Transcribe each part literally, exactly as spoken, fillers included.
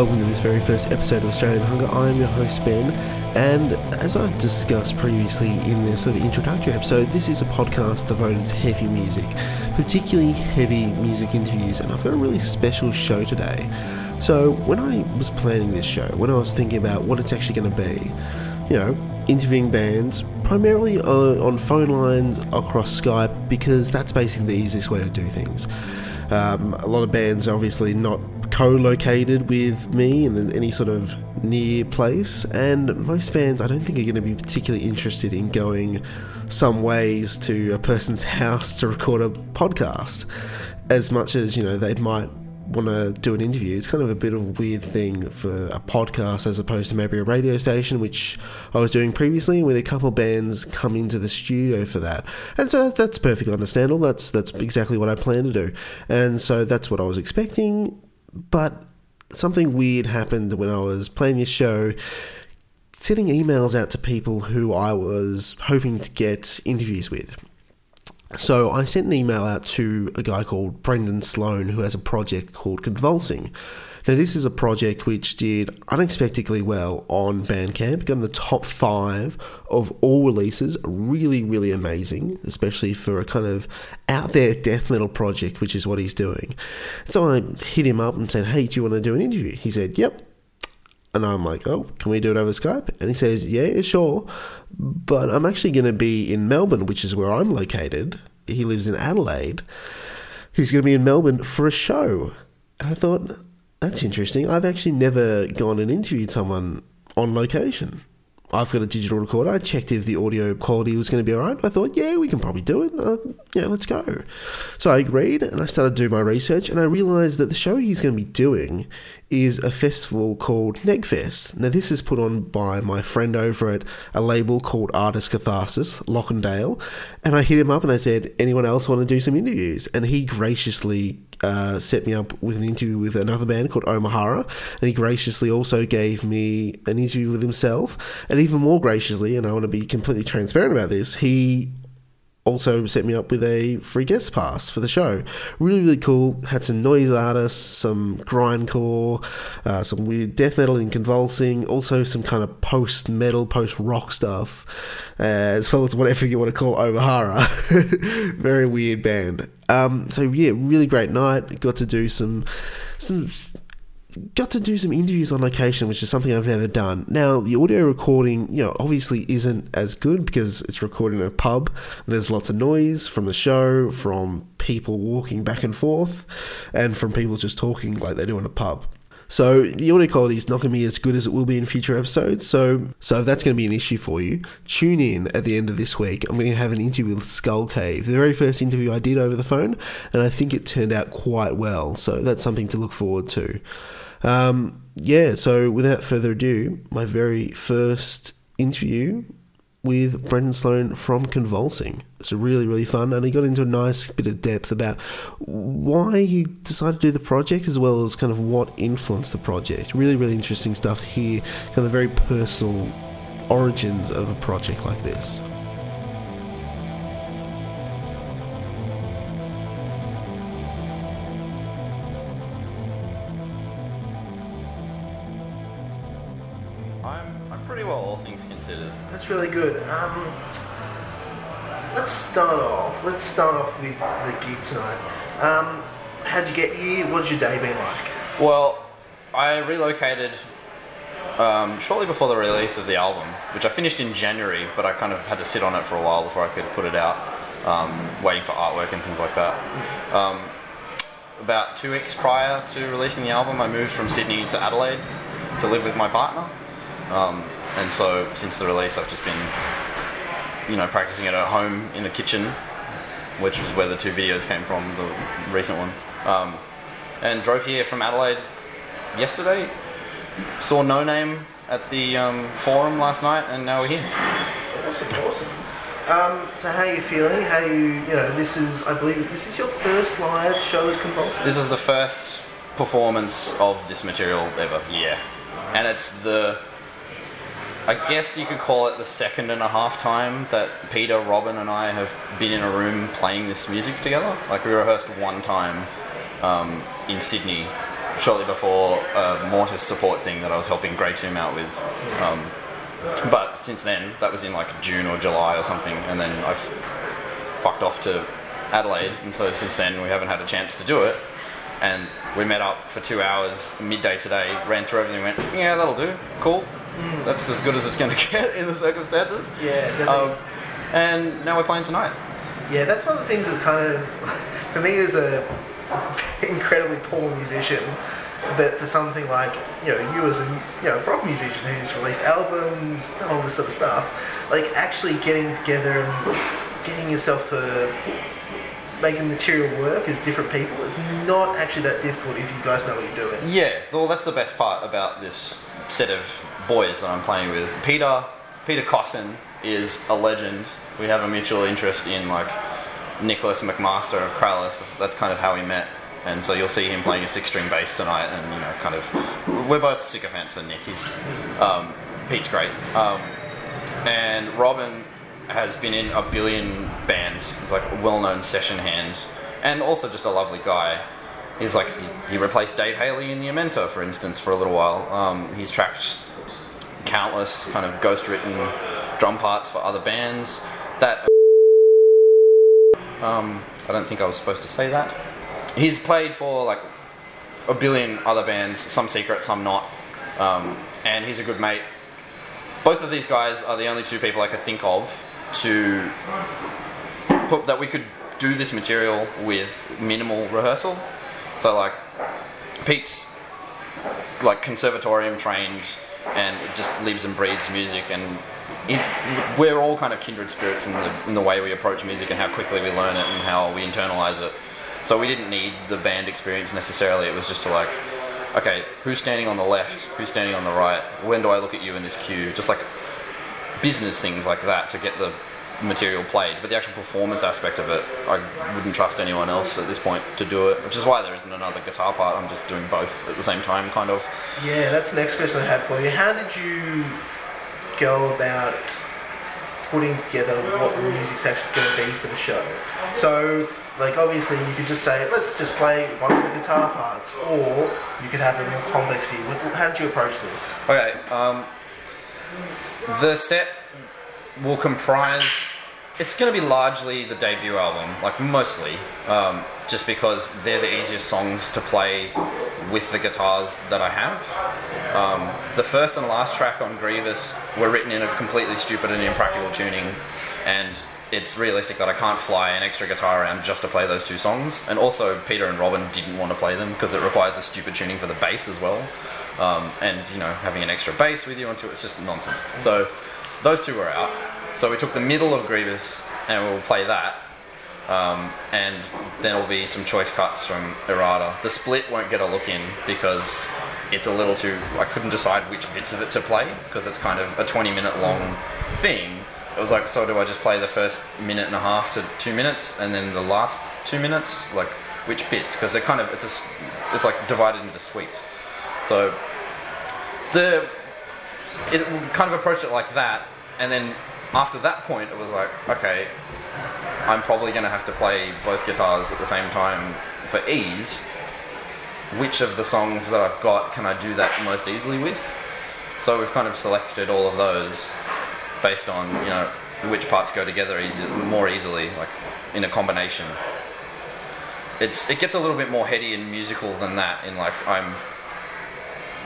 Welcome to this very first episode of Australian Hunger. I am your host, Ben, and as I discussed previously in the sort of introductory episode, this is a podcast devoted to heavy music, particularly heavy music interviews, and I've got a really special show today. So when I was planning this show, when I was thinking about what it's actually going to be, you know, interviewing bands, primarily on phone lines across Skype, because that's basically the easiest way to do things. Um, a lot of bands are obviously not co-located with me in any sort of near place, and most bands I don't think are going to be particularly interested in going some ways to a person's house to record a podcast, as much as, you know, they might want to do an interview. It's kind of a bit of a weird thing for a podcast as opposed to maybe a radio station, which I was doing previously, when a couple of bands come into the studio for that. And so that's perfectly understandable. That's that's exactly what I plan to do. And so that's what I was expecting, but something weird happened when I was playing this show, sending emails out to people who I was hoping to get interviews with. So I sent an email out to a guy called Brendan Sloan, who has a project called Convulsing. Now, this is a project which did unexpectedly well on Bandcamp, got in the top five of all releases. Really, really amazing, especially for a kind of out-there death metal project, which is what he's doing. So I hit him up and said, hey, do you want to do an interview? He said, yep. And I'm like, oh, can we do it over Skype? And he says, yeah, sure, but I'm actually going to be in Melbourne, which is where I'm located. He lives in Adelaide. He's going to be in Melbourne for a show. And I thought, that's interesting. I've actually never gone and interviewed someone on location. I've got a digital recorder. I checked if the audio quality was going to be all right. I thought, yeah, we can probably do it. Uh, yeah, let's go. So I agreed, and I started doing my research, and I realised that the show he's going to be doing is a festival called Negfest. Now, this is put on by my friend over at a label called Artist Catharsis, Lachlan Dale, and I hit him up and I said, anyone else want to do some interviews? And he graciously Uh, set me up with an interview with another band called Ōmahara, and he graciously also gave me an interview with himself, and even more graciously, and I want to be completely transparent about this, he also set me up with a free guest pass for the show. Really, really cool. Had some noise artists, some grindcore, uh, some weird death metal and Convulsing, also some kind of post-metal, post-rock stuff, uh, as well as whatever you want to call Ōmahara. Very weird band. Um, so yeah, really great night. Got to do some, some, got to do some interviews on location, which is something I've never done. Now, the audio recording, you know, obviously isn't as good because it's recorded in a pub. There's lots of noise from the show, from people walking back and forth, and from people just talking like they do in a pub. So the audio quality is not going to be as good as it will be in future episodes, so so if that's going to be an issue for you, tune in at the end of this week. I'm going to have an interview with Skull Cave, the very first interview I did over the phone, and I think it turned out quite well, so that's something to look forward to. Um, yeah, so without further ado, my very first interview with Brendan Sloan from Convulsing. It's really, really fun, and he got into a nice bit of depth about why he decided to do the project, as well as kind of what influenced the project. Really, really interesting stuff to hear, kind of the very personal origins of a project like this. Really good. Um, let's start off. Let's start off with the gig tonight. Um, how'd you get here? What's your day been like? Well, I relocated um, shortly before the release of the album, which I finished in January, but I kind of had to sit on it for a while before I could put it out, um, waiting for artwork and things like that. Um, about two weeks prior to releasing the album, I moved from Sydney to Adelaide to live with my partner. Um, And so, since the release, I've just been, you know, practicing it at home in the kitchen, which was where the two videos came from, the recent one. Um, and drove here from Adelaide yesterday, saw Noname at the um, forum last night, and now we're here. Awesome, awesome. Um, so how are you feeling? How you, you know, this is, I believe, this is your first live show as Convulsing? This is the first performance of this material ever, yeah. And it's the... I guess you could call it the second and a half time that Peter, Robin and I have been in a room playing this music together. Like, we rehearsed one time um, in Sydney shortly before a Mortis support thing that I was helping Grey Tomb out with. Um, but since then, that was in like June or July or something, and then I f- fucked off to Adelaide, and so since then we haven't had a chance to do it. And we met up for two hours midday today, ran through everything, and went, yeah, that'll do, cool. That's as good as it's going to get in the circumstances. Yeah, definitely. Um, and now we're playing tonight. Yeah, that's one of the things that kind of, for me as a incredibly poor musician, but for something like, you know, you as a you know rock musician who's released albums, all this sort of stuff, like actually getting together and getting yourself to making material work as different people is not actually that difficult if you guys know what you're doing. Yeah, well, that's the best part about this set of boys that I'm playing with. Peter, Peter Cosson is a legend. We have a mutual interest in like Nicholas McMaster of Krallice. That's kind of how we met, and so you'll see him playing a six-string bass tonight. And you know, kind of, we're both sycophants for Nick. He's um, Pete's great, um, and Robin has been in a billion bands. He's like a well-known session hand, and also just a lovely guy. He's like he, he replaced Dave Haley in the Amento, for instance, for a little while. Um, he's tracked countless kind of ghost-written drum parts for other bands. That um, I don't think I was supposed to say that. He's played for like a billion other bands, some secret, some not, um, and he's a good mate. Both of these guys are the only two people I could think of to put that we could do this material with minimal rehearsal. So like Pete's like conservatorium trained and just lives and breathes music, and it, we're all kind of kindred spirits in the, in the way we approach music and how quickly we learn it and how we internalize it. So we didn't need the band experience necessarily. It was just to like, okay, who's standing on the left, who's standing on the right, when do I look at you in this queue, just like business things like that to get the material played. But the actual performance aspect of it, I wouldn't trust anyone else at this point to do it, which is why there isn't another guitar part. I'm just doing both at the same time, kind of. Yeah, that's the next question I had for you. How did you go about putting together what the music's actually going to be for the show? So, like, obviously you could just say, let's just play one of the guitar parts, or you could have a more complex view. How did you approach this? Okay, um... the set will comprise, it's going to be largely the debut album, like mostly, um, just because they're the easiest songs to play with the guitars that I have. Um, the first and last track on Grievous were written in a completely stupid and impractical tuning, and it's realistic that I can't fly an extra guitar around just to play those two songs. And also Peter and Robin didn't want to play them because it requires a stupid tuning for the bass as well. Um, and, you know, having an extra bass with you onto it, it's just nonsense. So those two were out. So we took the middle of Grievous and we'll play that. Um, and then there'll be some choice cuts from Errata. The split won't get a look in because it's a little too... I couldn't decide which bits of it to play because it's kind of a twenty-minute long thing. It was like, so do I just play the first minute and a half to two minutes and then the last two minutes? Like, which bits? Because they're kind of... It's, a, it's like divided into suites. So... The it kind of approached it like that, and then after that point it was like, okay, I'm probably going to have to play both guitars at the same time for ease. Which of the songs that I've got can I do that most easily with? So we've kind of selected all of those based on, you know, which parts go together easy, more easily, like in a combination. It's it gets a little bit more heady and musical than that, in like I'm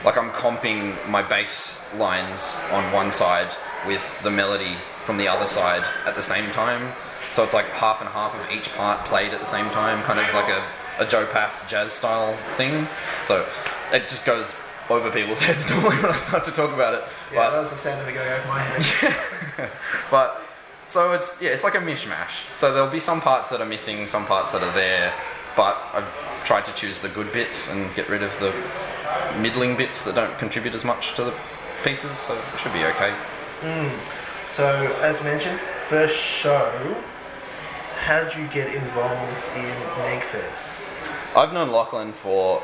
Like I'm comping my bass lines on one side with the melody from the other side at the same time. So it's like half and half of each part played at the same time, kind of like a, a Joe Pass jazz style thing. So it just goes over people's heads normally when I start to talk about it. Yeah, but that was the sound of it going over my head. But so it's yeah, it's like a mishmash. So there'll be some parts that are missing, some parts that are there, but I've tried to choose the good bits and get rid of the middling bits that don't contribute as much to the pieces, so it should be okay. Mm. So, as mentioned, first show, how did you get involved in Negfest? I've known Lachlan for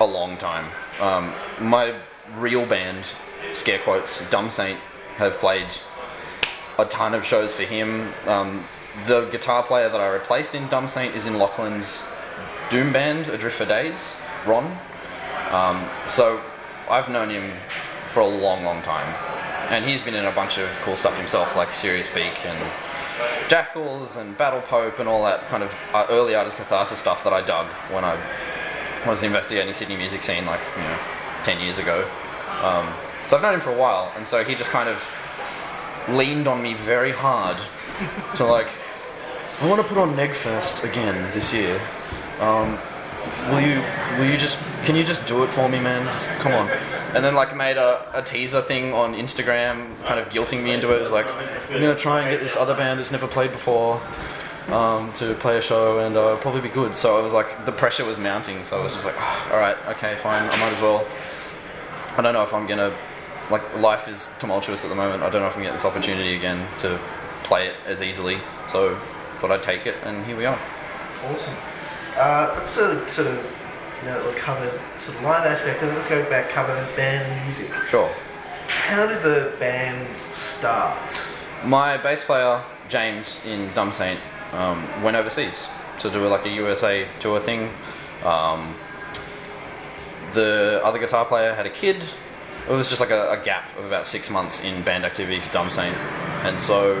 a long time. Um, my real band, Scare Quotes, Dumb Saint, have played a ton of shows for him. Um, the guitar player that I replaced in Dumb Saint is in Lachlan's Doom band, Adrift For Days, Ron. Um, so I've known him for a long, long time, and he's been in a bunch of cool stuff himself, like Sirius Beak and Jackals and Battle Pope and all that kind of early Artist Catharsis stuff that I dug when I was investigating Sydney music scene, like, you know, ten years ago. Um, so I've known him for a while, and so he just kind of leaned on me very hard to, like, I want to put on Negfest again this year. Um, will you, will you just, can you just do it for me, man? Just, come on. And then, like, made a, a teaser thing on Instagram, kind of guilting me into it. It was like, I'm going to try and get this other band that's never played before um, to play a show, and uh, it'll probably be good. So I was like, the pressure was mounting, so I was just like, oh, all right, okay, fine, I might as well. I don't know if I'm going to, like, life is tumultuous at the moment. I don't know if I'm going to get this opportunity again to play it as easily. So I thought I'd take it, and here we are. Awesome. Uh, let's sort of, sort of you know, cover sort of live aspect of it. Let's go back, cover band and music. Sure. How did the band start? My bass player, James, in Dumb Saint, um, went overseas to do like a U S A tour thing. Um, the other guitar player had a kid. It was just like a, a gap of about six months in band activity for Dumb Saint. And so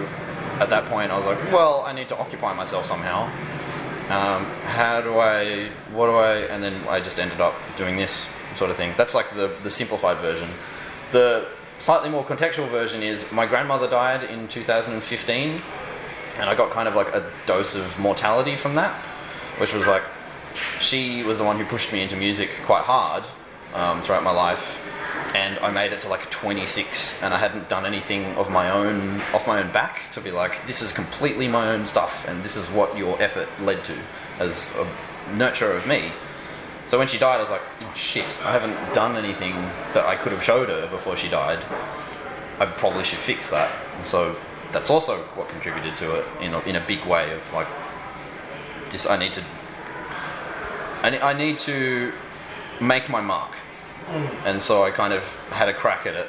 at that point I was like, well, I need to occupy myself somehow. Um, how do I, what do I, and then I just ended up doing this sort of thing. That's like the, the simplified version. The slightly more contextual version is my grandmother died in two thousand fifteen, and I got kind of like a dose of mortality from that, which was like, she was the one who pushed me into music quite hard um, throughout my life, and I made it to like twenty-six, and I hadn't done anything of my own, off my own back, to be like, this is completely my own stuff, and this is what your effort led to as a nurturer of me. So when she died, I was like, oh shit, I haven't done anything that I could have showed her before she died. I probably should fix that. And so that's also what contributed to it in a, in a big way of like, this, I need to, I need to make my mark. And so I kind of had a crack at it.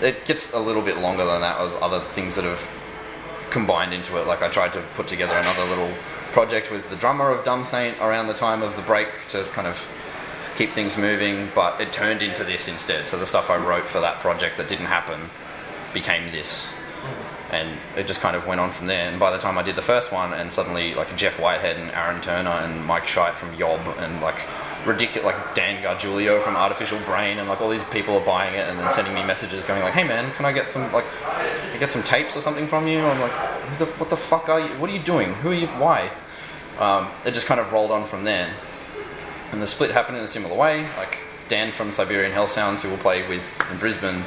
It gets a little bit longer than that with other things that have combined into it. Like I tried to put together another little project with the drummer of Dumb Saint around the time of the break to kind of keep things moving, but it turned into this instead. So the stuff I wrote for that project that didn't happen became this. And it just kind of went on from there. And by the time I did the first one, and suddenly like Jeff Whitehead and Aaron Turner and Mike Scheidt from Yob and like ridiculous, like Dan Gargiulio from Artificial Brain, and like all these people are buying it and then sending me messages going like, hey man, can I get some like I get some tapes or something from you? And I'm like, who the, what the fuck are you? What are you doing? Who are you? Why? Um, it just kind of rolled on from there. And the split happened in a similar way. Like Dan from Siberian Hell Sounds, who we'll play with in Brisbane,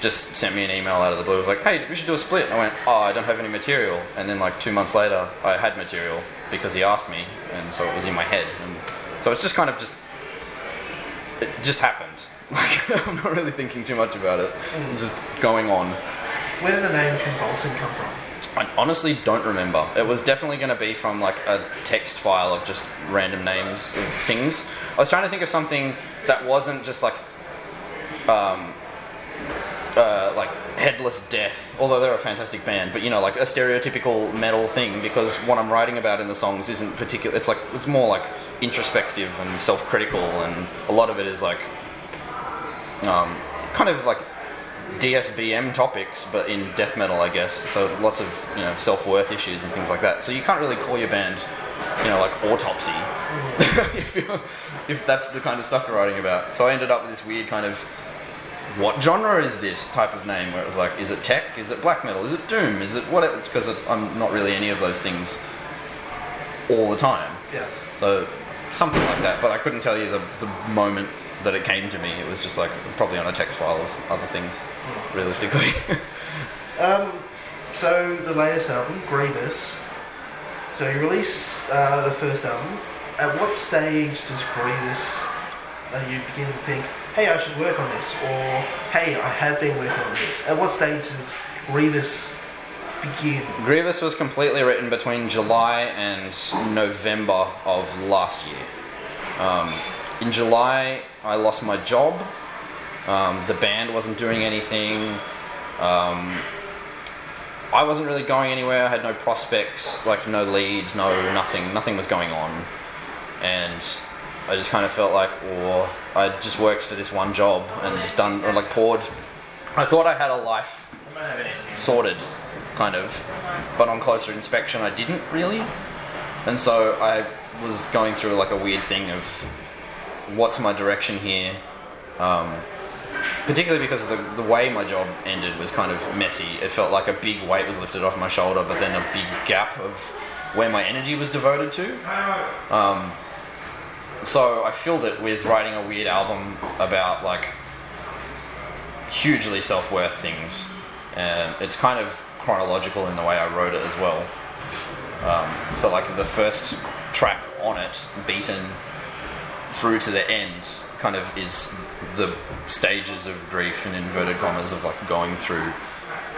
just sent me an email out of the blue. It was like, hey, we should do a split. And I went, oh, I don't have any material. And then like two months later, I had material because he asked me, and so it was in my head. And so it's just kind of just, it just happened. Like, I'm not really thinking too much about it. It's just going on. Where did the name Convulsing come from? I honestly don't remember. It was definitely going to be from like a text file of just random names of things. I was trying to think of something that wasn't just like, um, uh, like Headless Death, although they're a fantastic band, but you know, like a stereotypical metal thing, because what I'm writing about in the songs isn't particular. It's like, it's more like introspective and self-critical, and a lot of it is like um, kind of like D S B M topics, but in death metal, I guess. So lots of, you know, self-worth issues and things like that. So you can't really call your band, you know, like Autopsy if, you're, if that's the kind of stuff you're writing about. So I ended up with this weird kind of, what genre is this type of name? Where it was like, is it tech? Is it black metal? Is it doom? Is it what? It's because it, I'm not really any of those things all the time. Yeah. So. Something like that, but I couldn't tell you the, the moment that it came to me. It was just like probably on a text file of other things, realistically. um, so the latest album, Grievous. So you release uh, the first album. At what stage does Grievous, uh, you begin to think, hey, I should work on this, or hey, I have been working on this? At what stage does Grievous begin? Grievous was completely written between July and November of last year. Um, in July, I lost my job. Um, the band wasn't doing anything. Um, I wasn't really going anywhere. I had no prospects, like no leads, no nothing. Nothing was going on. And I just kind of felt like, oh, I just worked for this one job and just done, or like poured. I thought I had a life sorted, kind of, but on closer inspection I didn't really. And so I was going through like a weird thing of what's my direction here, um, particularly because the, the way my job ended was kind of messy. It felt like a big weight was lifted off my shoulder, but then a big gap of where my energy was devoted to. Um, so I filled it with writing a weird album about like hugely self-worth things. And it's kind of chronological in the way I wrote it as well. Um, so like the first track on it, Beaten, through to the end, kind of is the stages of grief and inverted commas of like going through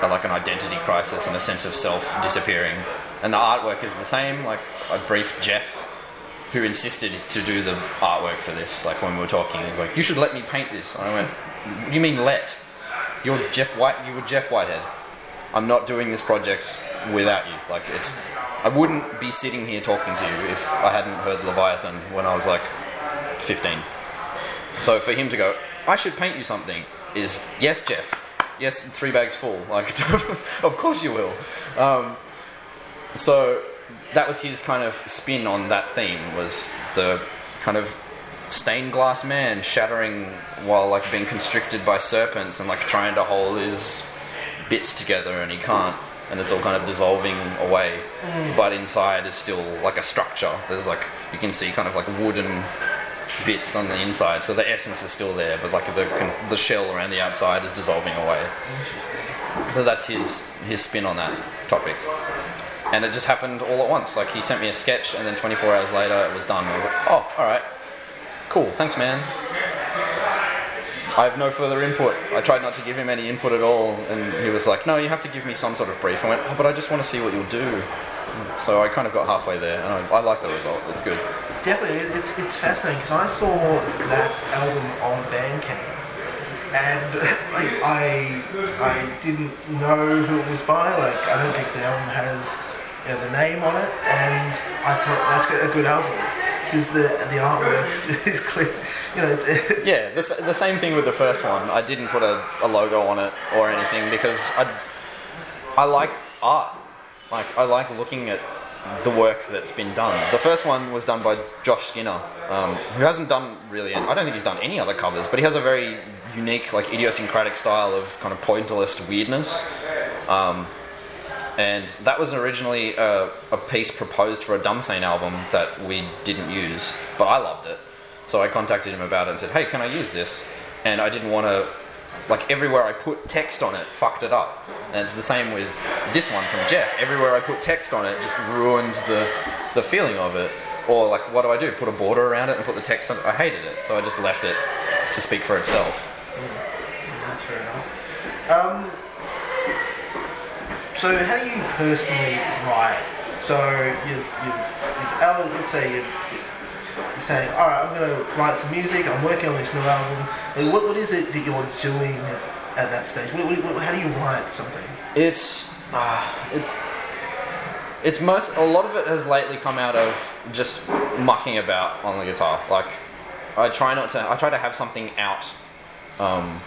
a, like an identity crisis and a sense of self disappearing. And the artwork is the same. Like I briefed Jeff, who insisted to do the artwork for this. Like when we were talking, he's like, "You should let me paint this." And I went, "You mean let? You're Jeff White. You were Jeff Whitehead. I'm not doing this project without you. Like it's, I wouldn't be sitting here talking to you if I hadn't heard Leviathan when I was like fifteen. So for him to go, I should paint you something, is yes, Jeff. Yes, three bags full. Like, of course you will. Um, so that was his kind of spin on that theme, was the kind of stained glass man shattering while like being constricted by serpents and like trying to hold his bits together and he can't, and it's all kind of dissolving away, but inside is still like a structure. There's like, you can see kind of like wooden bits on the inside, so the essence is still there, but like the the shell around the outside is dissolving away. So that's his his spin on that topic. And it just happened all at once. Like, he sent me a sketch, and then twenty-four hours later, it was done. I was like, oh, all right. Cool, thanks, man. I have no further input. I tried not to give him any input at all, and he was like, no, you have to give me some sort of brief. I went, oh, but I just want to see what you'll do. So I kind of got halfway there, and I, I like the result. It's good. Definitely, it's it's fascinating, because I saw that album on Bandcamp, and like, I I didn't know who it was by. Like, I don't think the album has... You know, the name on it, and I thought that's a good album because the the artwork is clear. You know, it's yeah. The the same thing with the first one. I didn't put a, a logo on it or anything because I I like art. Like I like looking at the work that's been done. The first one was done by Josh Skinner, um, who hasn't done really. Any, I don't think he's done any other covers, but he has a very unique, like idiosyncratic style of kind of pointillist weirdness. Um, And that was originally a, a piece proposed for a Dumb Saint album that we didn't use, but I loved it. So I contacted him about it and said, hey, can I use this? And I didn't want to, like everywhere I put text on it, fucked it up. And it's the same with this one from Jeff. Everywhere I put text on it just ruins the, the feeling of it. Or like, what do I do? Put a border around it and put the text on it? I hated it, so I just left it to speak for itself. That's fair enough. Um... So how do you personally write? So you've, you've, you've let's say you're, you're saying, all right, I'm going to write some music, I'm working on this new album. Like, what, what is it that you're doing at that stage? What, what, how do you write something? It's, uh, it's, it's most, a lot of it has lately come out of just mucking about on the guitar. Like, I try not to, I try to have something out, um,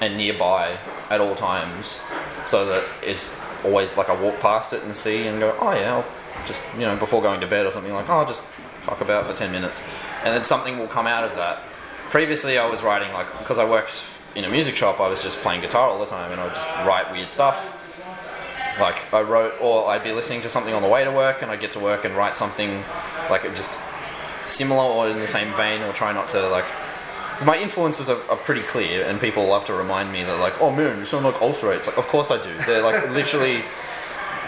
and nearby at all times, so that it's always like I walk past it and see and go, oh yeah, I'll just, you know, before going to bed or something, like, oh, I'll just fuck about for ten minutes, and then something will come out of that. Previously I was writing, like, because I worked in a music shop, I was just playing guitar all the time and I would just write weird stuff. Like I wrote, or I'd be listening to something on the way to work and I'd get to work and write something like just similar or in the same vein, or try not to, like, my influences are, are pretty clear, and people love to remind me that, like, oh, Moon, you sound like Ulcerate. It's like, of course I do. They're like, literally,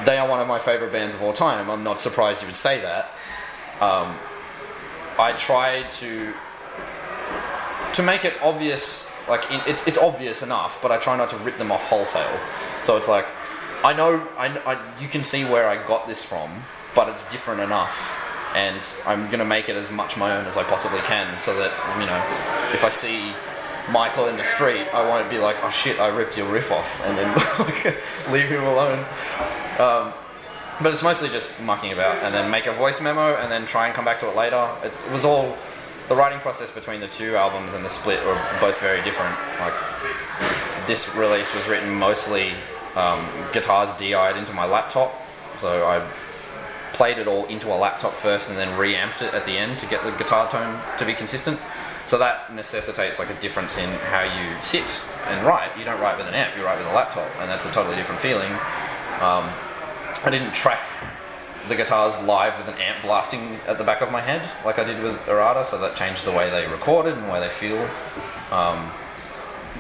they are one of my favourite bands of all time. I'm not surprised you would say that. Um, I try to to make it obvious, like, in, it's it's obvious enough, but I try not to rip them off wholesale. So it's like, I know, I, I you can see where I got this from, but it's different enough. And I'm going to make it as much my own as I possibly can, so that, you know, if I see Michael in the street, I won't be like, oh shit, I ripped your riff off, and then like, leave him alone. Um, but it's mostly just mucking about, and then make a voice memo, and then try and come back to it later. It's, it was all the writing process between the two albums and the split were both very different. Like, this release was written mostly um, guitars D I'd into my laptop, so I played it all into a laptop first and then reamped it at the end to get the guitar tone to be consistent. So that necessitates like a difference in how you sit and write. You don't write with an amp, you write with a laptop, and that's a totally different feeling. Um, I didn't track the guitars live with an amp blasting at the back of my head like I did with Errata, so that changed the way they recorded and the way they feel. Um,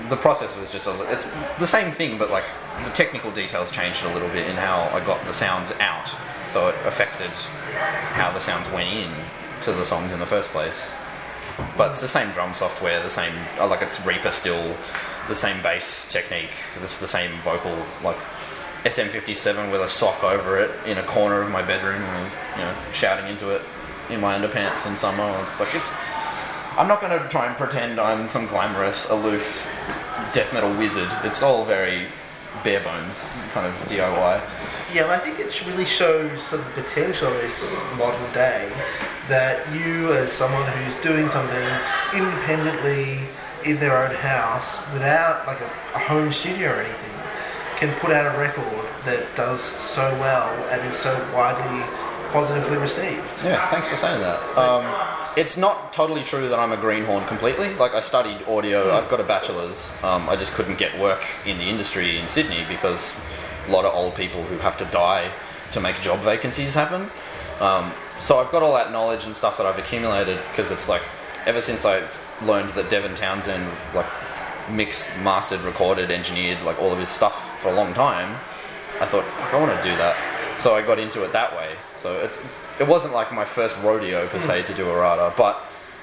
the process was just a, it's the same thing, but like the technical details changed a little bit in how I got the sounds out, so it affected how the sounds went in to the songs in the first place. But it's the same drum software, the same, like it's Reaper still, the same bass technique, it's the same vocal, like S M fifty-seven with a sock over it in a corner of my bedroom, and you know, shouting into it in my underpants in summer. It's like, it's, I'm not going to try and pretend I'm some glamorous, aloof death metal wizard. It's all very bare bones, kind of D I Y. Yeah, and I think it really shows sort of the potential of this modern day, that you, as someone who's doing something independently in their own house without like a, a home studio or anything, can put out a record that does so well and is so widely positively received. Yeah, thanks for saying that. Um, it's not totally true that I'm a greenhorn completely. Like, I studied audio, I've got a bachelor's, um, I just couldn't get work in the industry in Sydney because a lot of old people who have to die to make job vacancies happen. Um, so I've got all that knowledge and stuff that I've accumulated, because it's like, ever since I've learned that Devin Townsend, like, mixed, mastered, recorded, engineered, like all of his stuff for a long time, I thought, fuck, I want to do that. So I got into it that way. So it's, it wasn't like my first rodeo per se to do Errata, but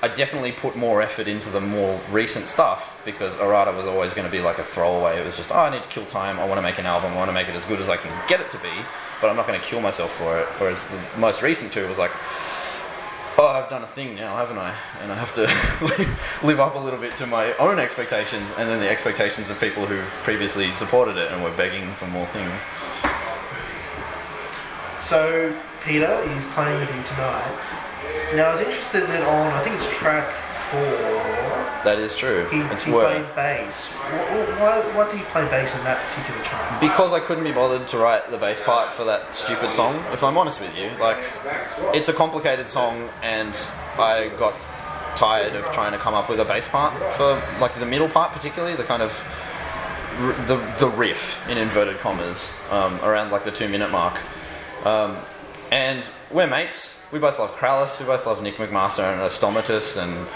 I definitely put more effort into the more recent stuff, because Errata was always going to be like a throwaway. It was just, oh, I need to kill time, I want to make an album, I want to make it as good as I can get it to be, but I'm not going to kill myself for it. Whereas the most recent two was like, oh, I've done a thing now, haven't I? And I have to live up a little bit to my own expectations, and then the expectations of people who've previously supported it and were begging for more things. So, Peter is playing with you tonight. Now, I was interested that on, I think it's track four... That is true. He, it's he played bass. Why, why did he play bass in that particular track? Because I couldn't be bothered to write the bass part for that stupid song, if I'm honest with you. Like, it's a complicated song, and I got tired of trying to come up with a bass part for, like, the middle part particularly, the kind of... R- the the riff, in inverted commas, um, around, like, the two-minute mark. Um, and we're mates. We both love Krallice, we both love Nick McMaster and Astomatus and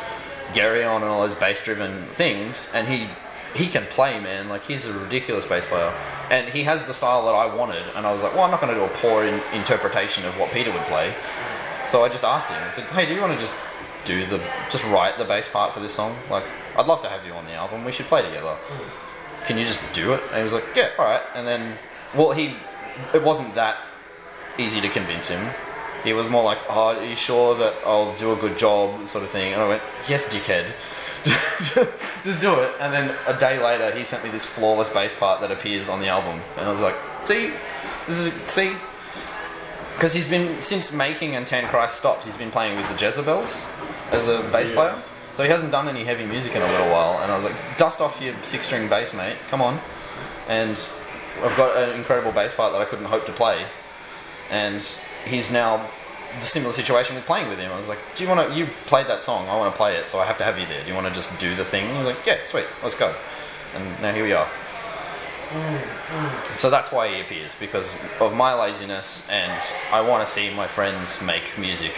Geryon and all those bass-driven things, and he he can play, man. Like, he's a ridiculous bass player. And he has the style that I wanted, and I was like, well, I'm not going to do a poor in- interpretation of what Peter would play. So I just asked him, I said, hey, do you want to just do the, just write the bass part for this song? Like, I'd love to have you on the album, we should play together. Can you just do it? And he was like, yeah, alright. And then, well, he, it wasn't that easy to convince him. He was more like, oh, are you sure that I'll do a good job, sort of thing. And I went, yes, dickhead. Just do it. And then a day later, he sent me this flawless bass part that appears on the album. And I was like, see? This is, see? Because he's been, since making and Tan Christ stopped, he's been playing with the Jezebels as a bass yeah. player. So he hasn't done any heavy music in a little while. And I was like, dust off your six-string bass, mate. Come on. And I've got an incredible bass part that I couldn't hope to play. And... he's now in a similar situation with playing with him. I was like, do you want to, you played that song, I want to play it, so I have to have you there. Do you want to just do the thing? And he was like, yeah, sweet, let's go. And now here we are. Mm-hmm. So that's why he appears, because of my laziness, and I want to see my friends make music.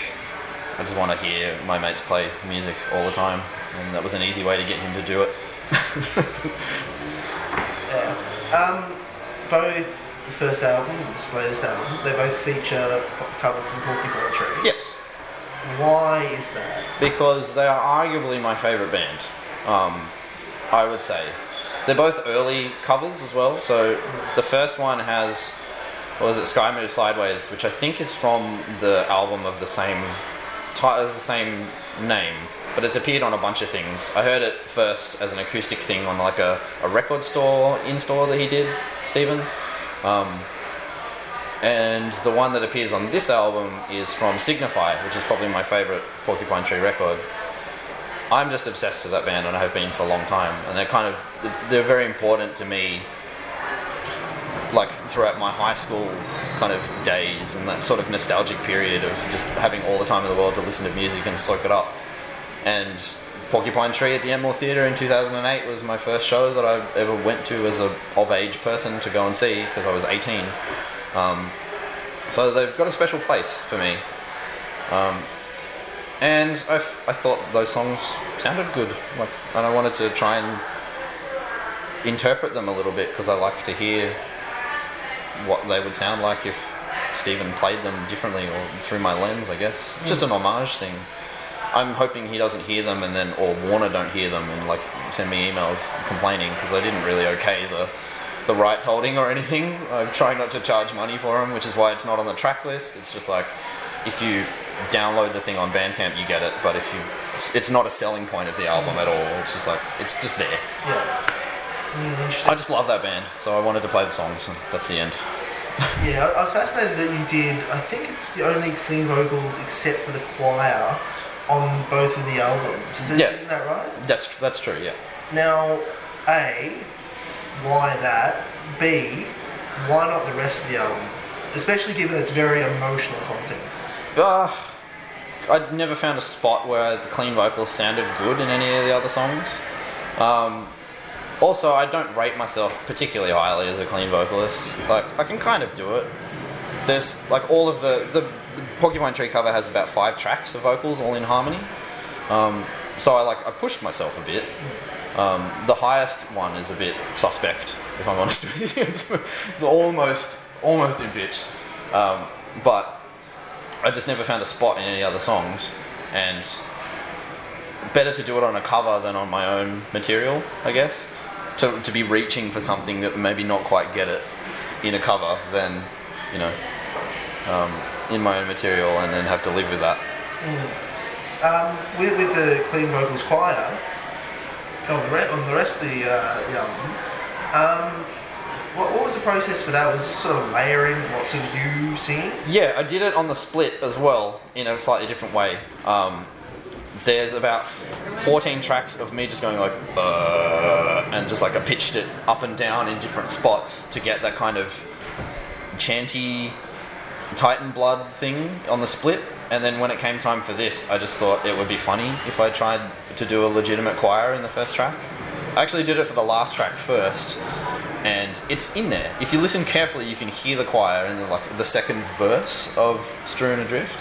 I just want to hear my mates play music all the time, and that was an easy way to get him to do it. yeah. Um, both... the first album and this latest album, they both feature a cover from Porcupine Tree. Yes. Why is that? Because they are arguably my favourite band, um, I would say. They're both early covers as well, so the first one has, what was it, Sky Moves Sideways, which I think is from the album of the same, the same name, but it's appeared on a bunch of things. I heard it first as an acoustic thing on like a, a record store, in-store that he did, Stephen. Um, and the one that appears on this album is from Signify, which is probably my favourite Porcupine Tree record. I'm just obsessed with that band, and I have been for a long time, and they're kind of, they're very important to me, like throughout my high school kind of days and that sort of nostalgic period of just having all the time in the world to listen to music and soak it up. And Porcupine Tree at the Enmore Theatre in two thousand eight was my first show that I ever went to as a of-age person to go and see, because I was eighteen. Um, so they've got a special place for me. Um, and I, f- I thought those songs sounded good, like, and I wanted to try and interpret them a little bit, because I like to hear what they would sound like if Stephen played them differently, or through my lens, I guess. It's mm. just an homage thing. I'm hoping he doesn't hear them, and then, or Warner don't hear them, and like send me emails complaining, because I didn't really okay the the rights holding or anything. I'm trying not to charge money for them, which is why it's not on the track list. It's just like, if you download the thing on Bandcamp, you get it, but if you, it's not a selling point of the album at all. It's just like, it's just there. Yeah. I just love that band, so I wanted to play the songs, and that's the end. Yeah, I was fascinated that you did, I think it's the only clean vocals except for the choir on both of the albums. Is it, yeah. Isn't that right? That's that's true, yeah. Now, A, why that? B, why not the rest of the album? Especially given its very emotional content. Uh, I'd never found a spot where the clean vocals sounded good in any of the other songs. Um... Also, I don't rate myself particularly highly as a clean vocalist. Like, I can kind of do it. There's, like, all of the... The, the Porcupine Tree cover has about five tracks of vocals, all in harmony. Um, so I, like, I pushed myself a bit. Um, the highest one is a bit suspect, if I'm honest with you. It's, it's almost, almost a bitch. Um, but I just never found a spot in any other songs. And better to do it on a cover than on my own material, I guess. To to be reaching for something that maybe not quite get it in a cover, than, you know, um, in my own material, and then have to live with that. Mm. Um, with, with the clean vocals choir on the re- on the rest of the uh, album, um, what what was the process for that? Was it just sort of layering lots of you singing? Yeah, I did it on the split as well, in a slightly different way. Um, There's about fourteen tracks of me just going like, uh, and just like I pitched it up and down in different spots to get that kind of chanty Titan Blood thing on the split. And then when it came time for this, I just thought it would be funny if I tried to do a legitimate choir in the first track. I actually did it for the last track first, and it's in there. If you listen carefully, you can hear the choir in the, like, the second verse of Strewn Adrift.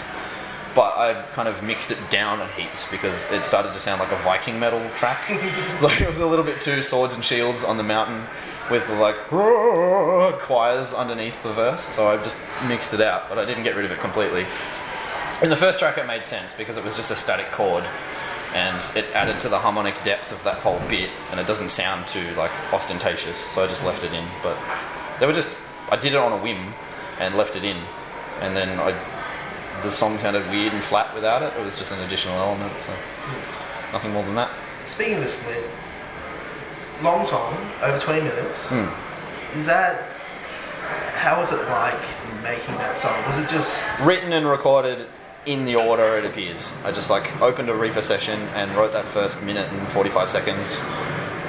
But I kind of mixed it down at heaps, because it started to sound like a Viking metal track. So it was a little bit too swords and shields on the mountain, with like choirs underneath the verse. So I just mixed it out, but I didn't get rid of it completely. In the first track, it made sense because it was just a static chord, and it added to the harmonic depth of that whole bit, and it doesn't sound too like ostentatious. So I just left it in. But they were just, I did it on a whim and left it in, and then I. The song sounded weird and flat without it. It was just an additional element, so nothing more than that. Speaking of the split, long song, over twenty minutes. Mm. Is that... How was it like making that song? Was it just... Written and recorded in the order it appears. I just, like, opened a Reaper session and wrote that first minute and forty-five seconds.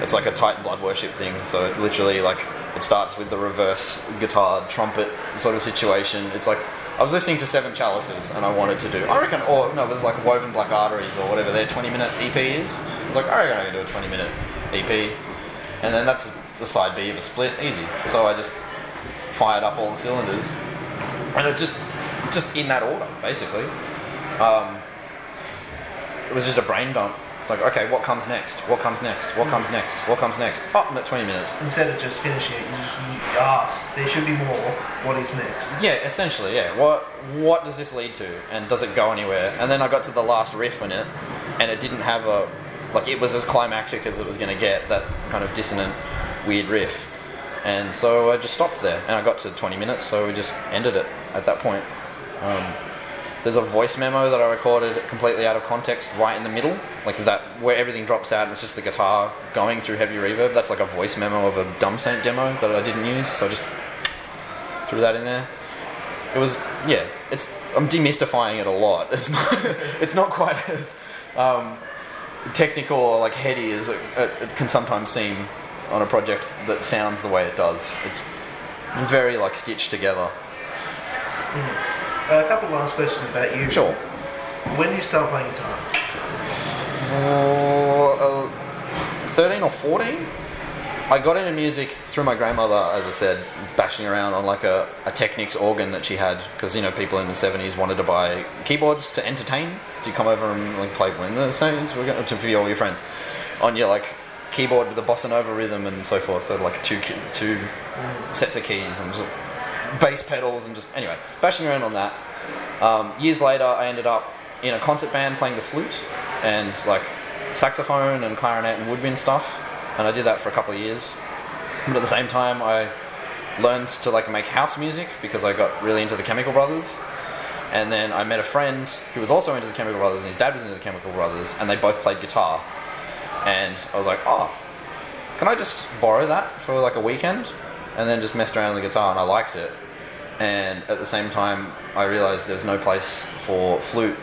It's like a Titan Blood worship thing, so it literally, like, it starts with the reverse guitar, trumpet sort of situation. It's like... I was listening to Seven Chalices, and I wanted to do... I reckon... Or, no, it was like Woven Black Arteries or whatever their twenty-minute E P is. I was like, I reckon I can do a twenty-minute E P. And then that's the side B of a split. Easy. So I just fired up all the cylinders. And it just... Just in that order, basically. Um, it was just a brain dump. It's like, okay, what comes next? What comes next? What comes next? What comes next? Oh, I'm at twenty minutes. Instead of just finishing it, you just you ask, there should be more. What is next? Yeah, essentially, yeah. What what does this lead to? And does it go anywhere? And then I got to the last riff in it, and it didn't have a... Like, it was as climactic as it was going to get, that kind of dissonant, weird riff. And so I just stopped there. And I got to twenty minutes, so we just ended it at that point. Um... There's a voice memo that I recorded completely out of context right in the middle, like that, where everything drops out and it's just the guitar going through heavy reverb. That's like a voice memo of a Dumb Saint demo that I didn't use, so I just threw that in there. It was, yeah, it's, I'm demystifying it a lot. It's not, it's not quite as, um, technical or like heady as it, it can sometimes seem on a project that sounds the way it does. It's very like stitched together. Mm. Uh, a couple last questions about you. Sure. When do you start playing guitar? Uh, uh, thirteen or fourteen. I got into music through my grandmother, as I said, bashing around on like a, a Technics organ that she had, because, you know, people in the seventies wanted to buy keyboards to entertain. So you come over and like play when the Saints were going to be all your friends on your like keyboard with a bossa nova rhythm and so forth. So like two key, two sets of keys and just bass pedals and just anyway bashing around on that. Um, years later, I ended up in a concert band playing the flute and like saxophone and clarinet and woodwind stuff. And I did that for a couple of years. But at the same time, I learned to like make house music because I got really into the Chemical Brothers. And then I met a friend who was also into the Chemical Brothers, and his dad was into the Chemical Brothers, and they both played guitar. And I was like, oh, can I just borrow that for like a weekend? And then just messed around with the guitar, and I liked it. And at the same time, I realized there's no place for flute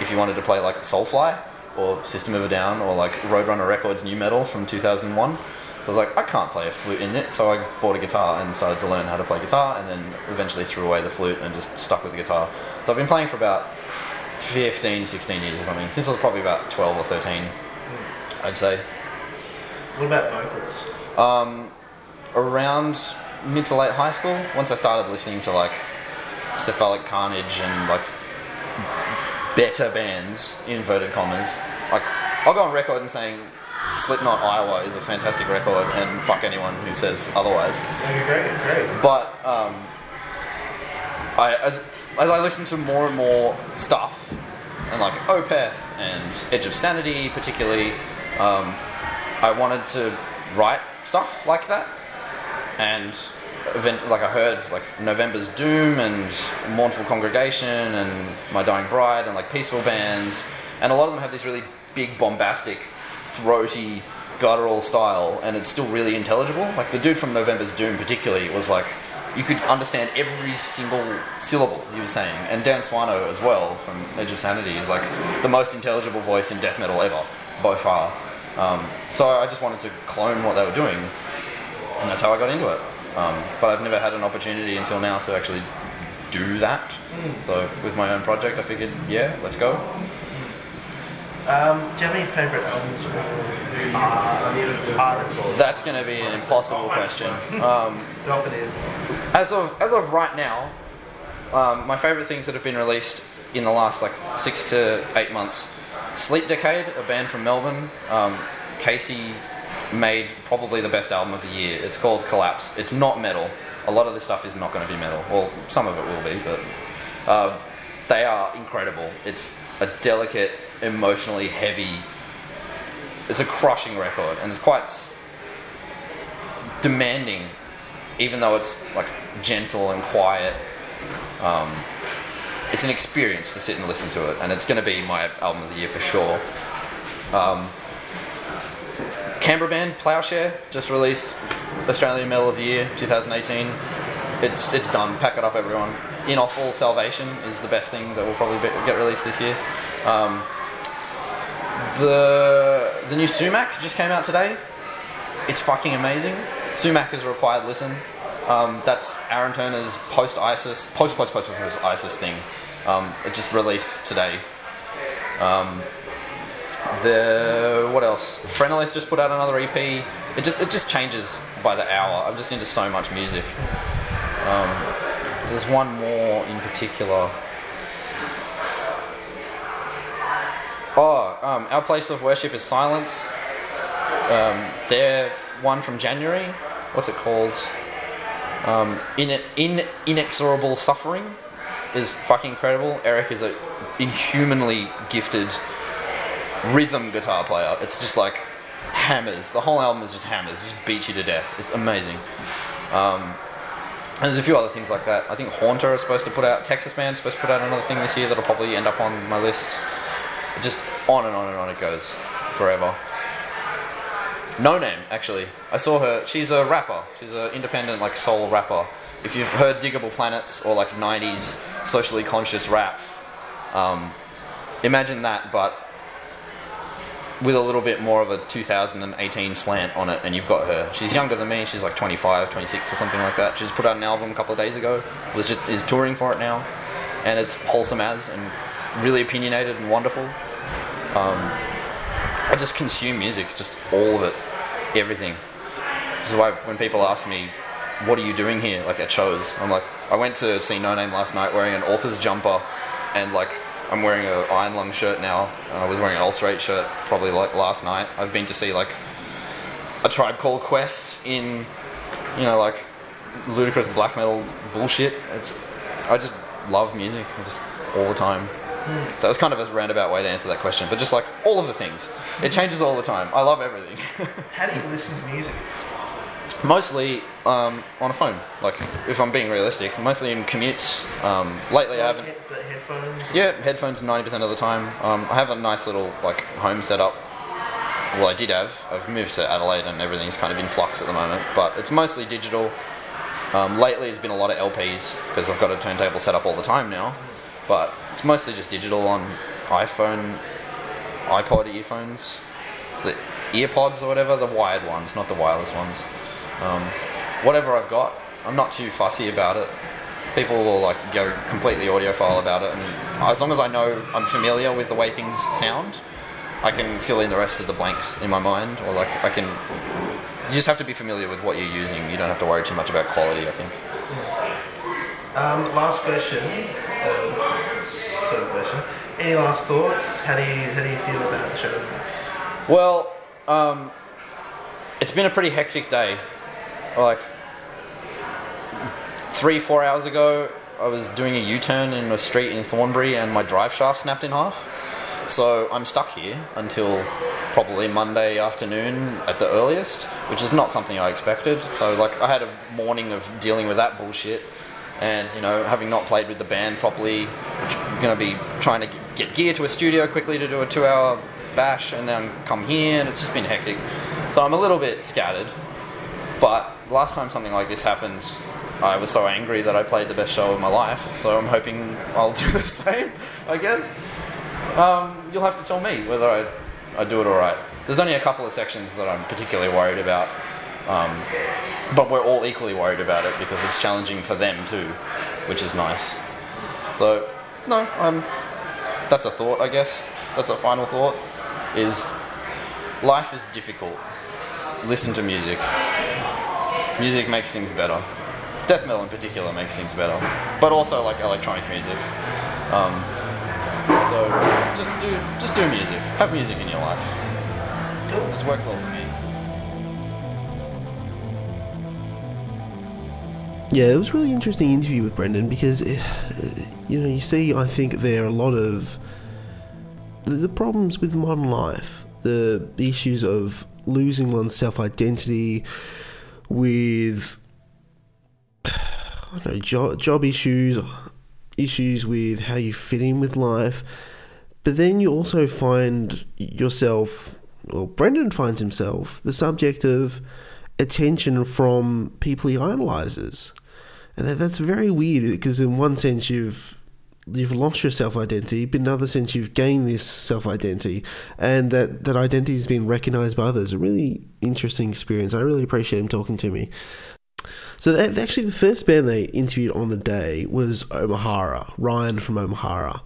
if you wanted to play like Soulfly or System of a Down or like Roadrunner Records New Metal from two thousand one. So I was like, I can't play a flute in it, so I bought a guitar and started to learn how to play guitar, and then eventually threw away the flute and just stuck with the guitar. So I've been playing for about fifteen, sixteen years or something, since I was probably about twelve or thirteen, I'd say. What about vocals? Um, around mid to late high school, once I started listening to like Cephalic Carnage and like better bands, inverted commas, like I'll go on record and saying Slipknot Iowa is a fantastic record, and fuck anyone who says otherwise. You're great, you're great. But um, I, as as I listen to more and more stuff, and like Opeth and Edge of Sanity particularly, um, I wanted to write stuff like that, and event, like I heard like November's Doom and Mournful Congregation and My Dying Bride and like peaceful bands, and a lot of them have this really big bombastic throaty guttural style, and it's still really intelligible. Like the dude from November's Doom particularly was like, you could understand every single syllable he was saying. And Dan Swano as well from Edge of Sanity is like the most intelligible voice in death metal ever by far. Um, so I just wanted to clone what they were doing, and that's how I got into it. Um, but I've never had an opportunity until now to actually do that. Mm. So with my own project, I figured, yeah, let's go. Um, do you have any favourite albums or uh, artists? That's going to be an impossible question. Um, it often is. As of as of right now, um, my favourite things that have been released in the last like six to eight months: Sleep Decade, a band from Melbourne. Um, Casey made probably the best album of the year. It's called Collapse. It's not metal. A lot of this stuff is not going to be metal. Well, some of it will be, but uh, they are incredible. It's a delicate, emotionally heavy, it's a crushing record, and it's quite s- demanding, even though it's like gentle and quiet. Um, it's an experience to sit and listen to it, and it's going to be my album of the year for sure. Um, Canberra band Plowshare just released Australian Metal of the Year twenty eighteen. It's it's done. Pack it up, everyone. In Off All Salvation is the best thing that will probably be, get released this year. Um, the the new Sumac just came out today. It's fucking amazing. Sumac is a required listen. Um, that's Aaron Turner's post ISIS post post post post ISIS thing. Um, it just released today. Um, The what else? Frenolith just put out another E P. It just it just changes by the hour. I'm just into so much music. Um, there's one more in particular. Oh, um, Our Place of Worship is Silence. Um, their one from January. What's it called? Um, in, in inexorable Suffering is fucking incredible. Eric is a inhumanly gifted rhythm guitar player. It's just like hammers. The whole album is just hammers. Just beats you to death. It's amazing. Um, and there's a few other things like that. I think Haunter is supposed to put out, Texas Band is supposed to put out another thing this year that'll probably end up on my list. Just on and on and on it goes. Forever. Noname, actually. I saw her. She's a rapper. She's an independent like soul rapper. If you've heard Diggable Planets or like nineties socially conscious rap, um, imagine that, but with a little bit more of a two thousand eighteen slant on it, and you've got her. She's younger than me. She's like twenty-five, twenty-six or something like that. She's put out an album a couple of days ago, was just, is touring for it now, and it's wholesome as, and really opinionated and wonderful. Um, I just consume music, just all of it, everything. This is why when people ask me, what are you doing here, like at shows, I'm like, I went to see Noname last night wearing an Alters jumper, and like, I'm wearing an Iron Lung shirt now. I was wearing an Ulcerate shirt probably like last night. I've been to see like a Tribe Called Quest in, you know, like ludicrous black metal bullshit. It's, I just love music, I just all the time. That was kind of a roundabout way to answer that question, but just like all of the things, it changes all the time. I love everything. How do you listen to music? Mostly um, on a phone, like if I'm being realistic, mostly in commutes. Um, lately like I haven't... He- headphones? Yeah, headphones ninety percent of the time. Um, I have a nice little like home setup. Well, I did have. I've moved to Adelaide and everything's kind of in flux at the moment, but it's mostly digital. Um, lately it's been a lot of L Ps because I've got a turntable set up all the time now, but it's mostly just digital on iPhone, iPod earphones, the earpods or whatever, the wired ones, not the wireless ones. Um, whatever I've got, I'm not too fussy about it. People will like go completely audiophile about it, and as long as I know I'm familiar with the way things sound, I can fill in the rest of the blanks in my mind, or like I can. You just have to be familiar with what you're using. You don't have to worry too much about quality, I think. Um, last question. Um, sort of question. Any last thoughts? How do you how do you feel about the show? Well, um, it's been a pretty hectic day. Like three, four hours ago, I was doing a U-turn in a street in Thornbury and my drive shaft snapped in half. So I'm stuck here until probably Monday afternoon at the earliest, which is not something I expected. So like I had a morning of dealing with that bullshit and, you know, having not played with the band properly, going to be trying to get gear to a studio quickly to do a two hour bash and then come here, and it's just been hectic. So I'm a little bit scattered. But last time something like this happened, I was so angry that I played the best show of my life, so I'm hoping I'll do the same, I guess. Um, you'll have to tell me whether I, I do it all right. There's only a couple of sections that I'm particularly worried about, um, but we're all equally worried about it because it's challenging for them too, which is nice. So, no, um, that's a thought, I guess. That's a final thought, is life is difficult. Listen to music. Music makes things better. Death metal in particular makes things better, but also like electronic music. Um, so just do just do music. Have music in your life. It's worked well for me. Yeah, it was a really interesting interview with Brendan because it, you know, you see, I think there are a lot of the problems with modern life, the issues of losing one's self-identity, with, I don't know, job, job issues, issues with how you fit in with life. But then you also find yourself, or Brendan finds himself, the subject of attention from people he idolises. And that, that's very weird, because in one sense you've you've lost your self-identity, but in another sense you've gained this self-identity, and that, that identity has been recognised by others. A really interesting experience. I really appreciate him talking to me. So that, actually the first band they interviewed on the day was Ōmahara, Ryan from Ōmahara.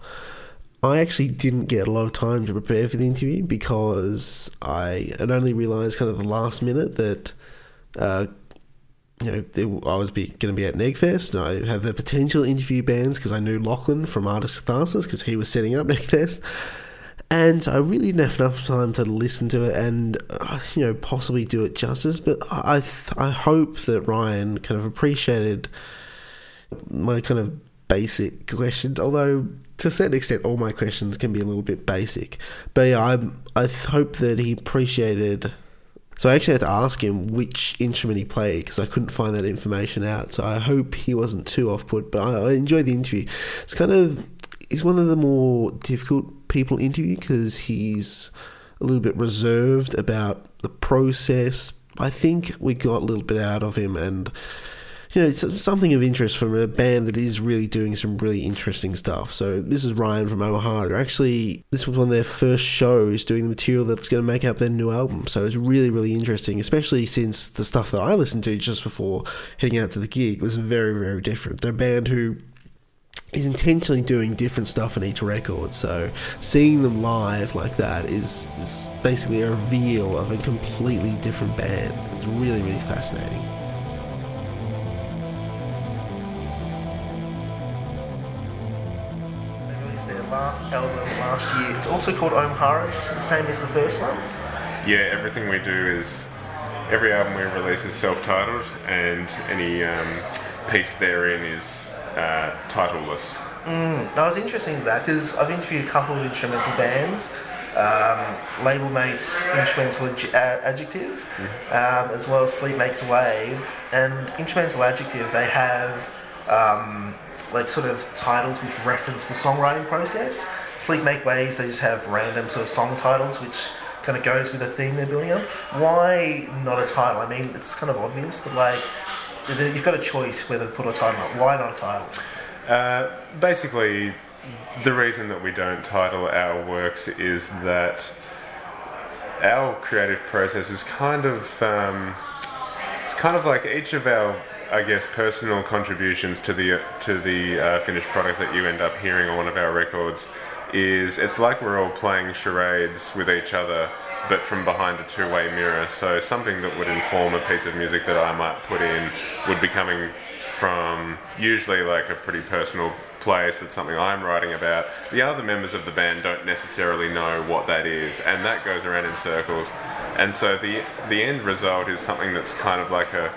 I actually didn't get a lot of time to prepare for the interview because I had only realised kind of the last minute that uh, you know, I was going to be at Negfest, and I had the potential interview bands because I knew Lachlan from Artist Catharsis because he was setting up Negfest, and I really didn't have enough time to listen to it and uh, you know, possibly do it justice. But I th- I hope that Ryan kind of appreciated my kind of basic questions, although to a certain extent all my questions can be a little bit basic. But yeah, I I hope that he appreciated. So I actually had to ask him which instrument he played because I couldn't find that information out. So I hope he wasn't too off-put, but I, I enjoyed the interview. It's kind of, he's one of the more difficult people to interview because he's a little bit reserved about the process. I think we got a little bit out of him, and you know, something of interest from a band that is really doing some really interesting stuff. So this is Ryan from Ōmahara. Actually, this was one of their first shows doing the material that's going to make up their new album. So it's really, really interesting, especially since the stuff that I listened to just before heading out to the gig was very, very different. They're a band who is intentionally doing different stuff on each record, so seeing them live like that is, is basically a reveal of a completely different band. It's really, really fascinating. They released their last album last year. It's also called Ōmahara. It's the same as the first one. Yeah, everything we do is, every album we release is self-titled, and any um, piece therein is Uh, titleless. Mm, I was interested in that because I've interviewed a couple of instrumental bands, um, Label Makes Instrumental ad- Adjective, mm-hmm. um, as well as Sleep Makes a Wave, and Instrumental Adjective, they have um, like sort of titles which reference the songwriting process. Sleep Make Waves, they just have random sort of song titles which kind of goes with the theme they're building up. Why not a title? I mean, it's kind of obvious, but like, you've got a choice whether to put a title up. Why not a title? Uh, basically, the reason that we don't title our works is that our creative process is kind of um, it's kind of like each of our, I guess, personal contributions to the to the uh, finished product that you end up hearing on one of our records is, it's like we're all playing charades with each other, but from behind a two-way mirror. So something that would inform a piece of music that I might put in would be coming from usually like a pretty personal place. That's something I'm writing about. The other members of the band don't necessarily know what that is, and that goes around in circles. And so the the end result is something that's kind of like a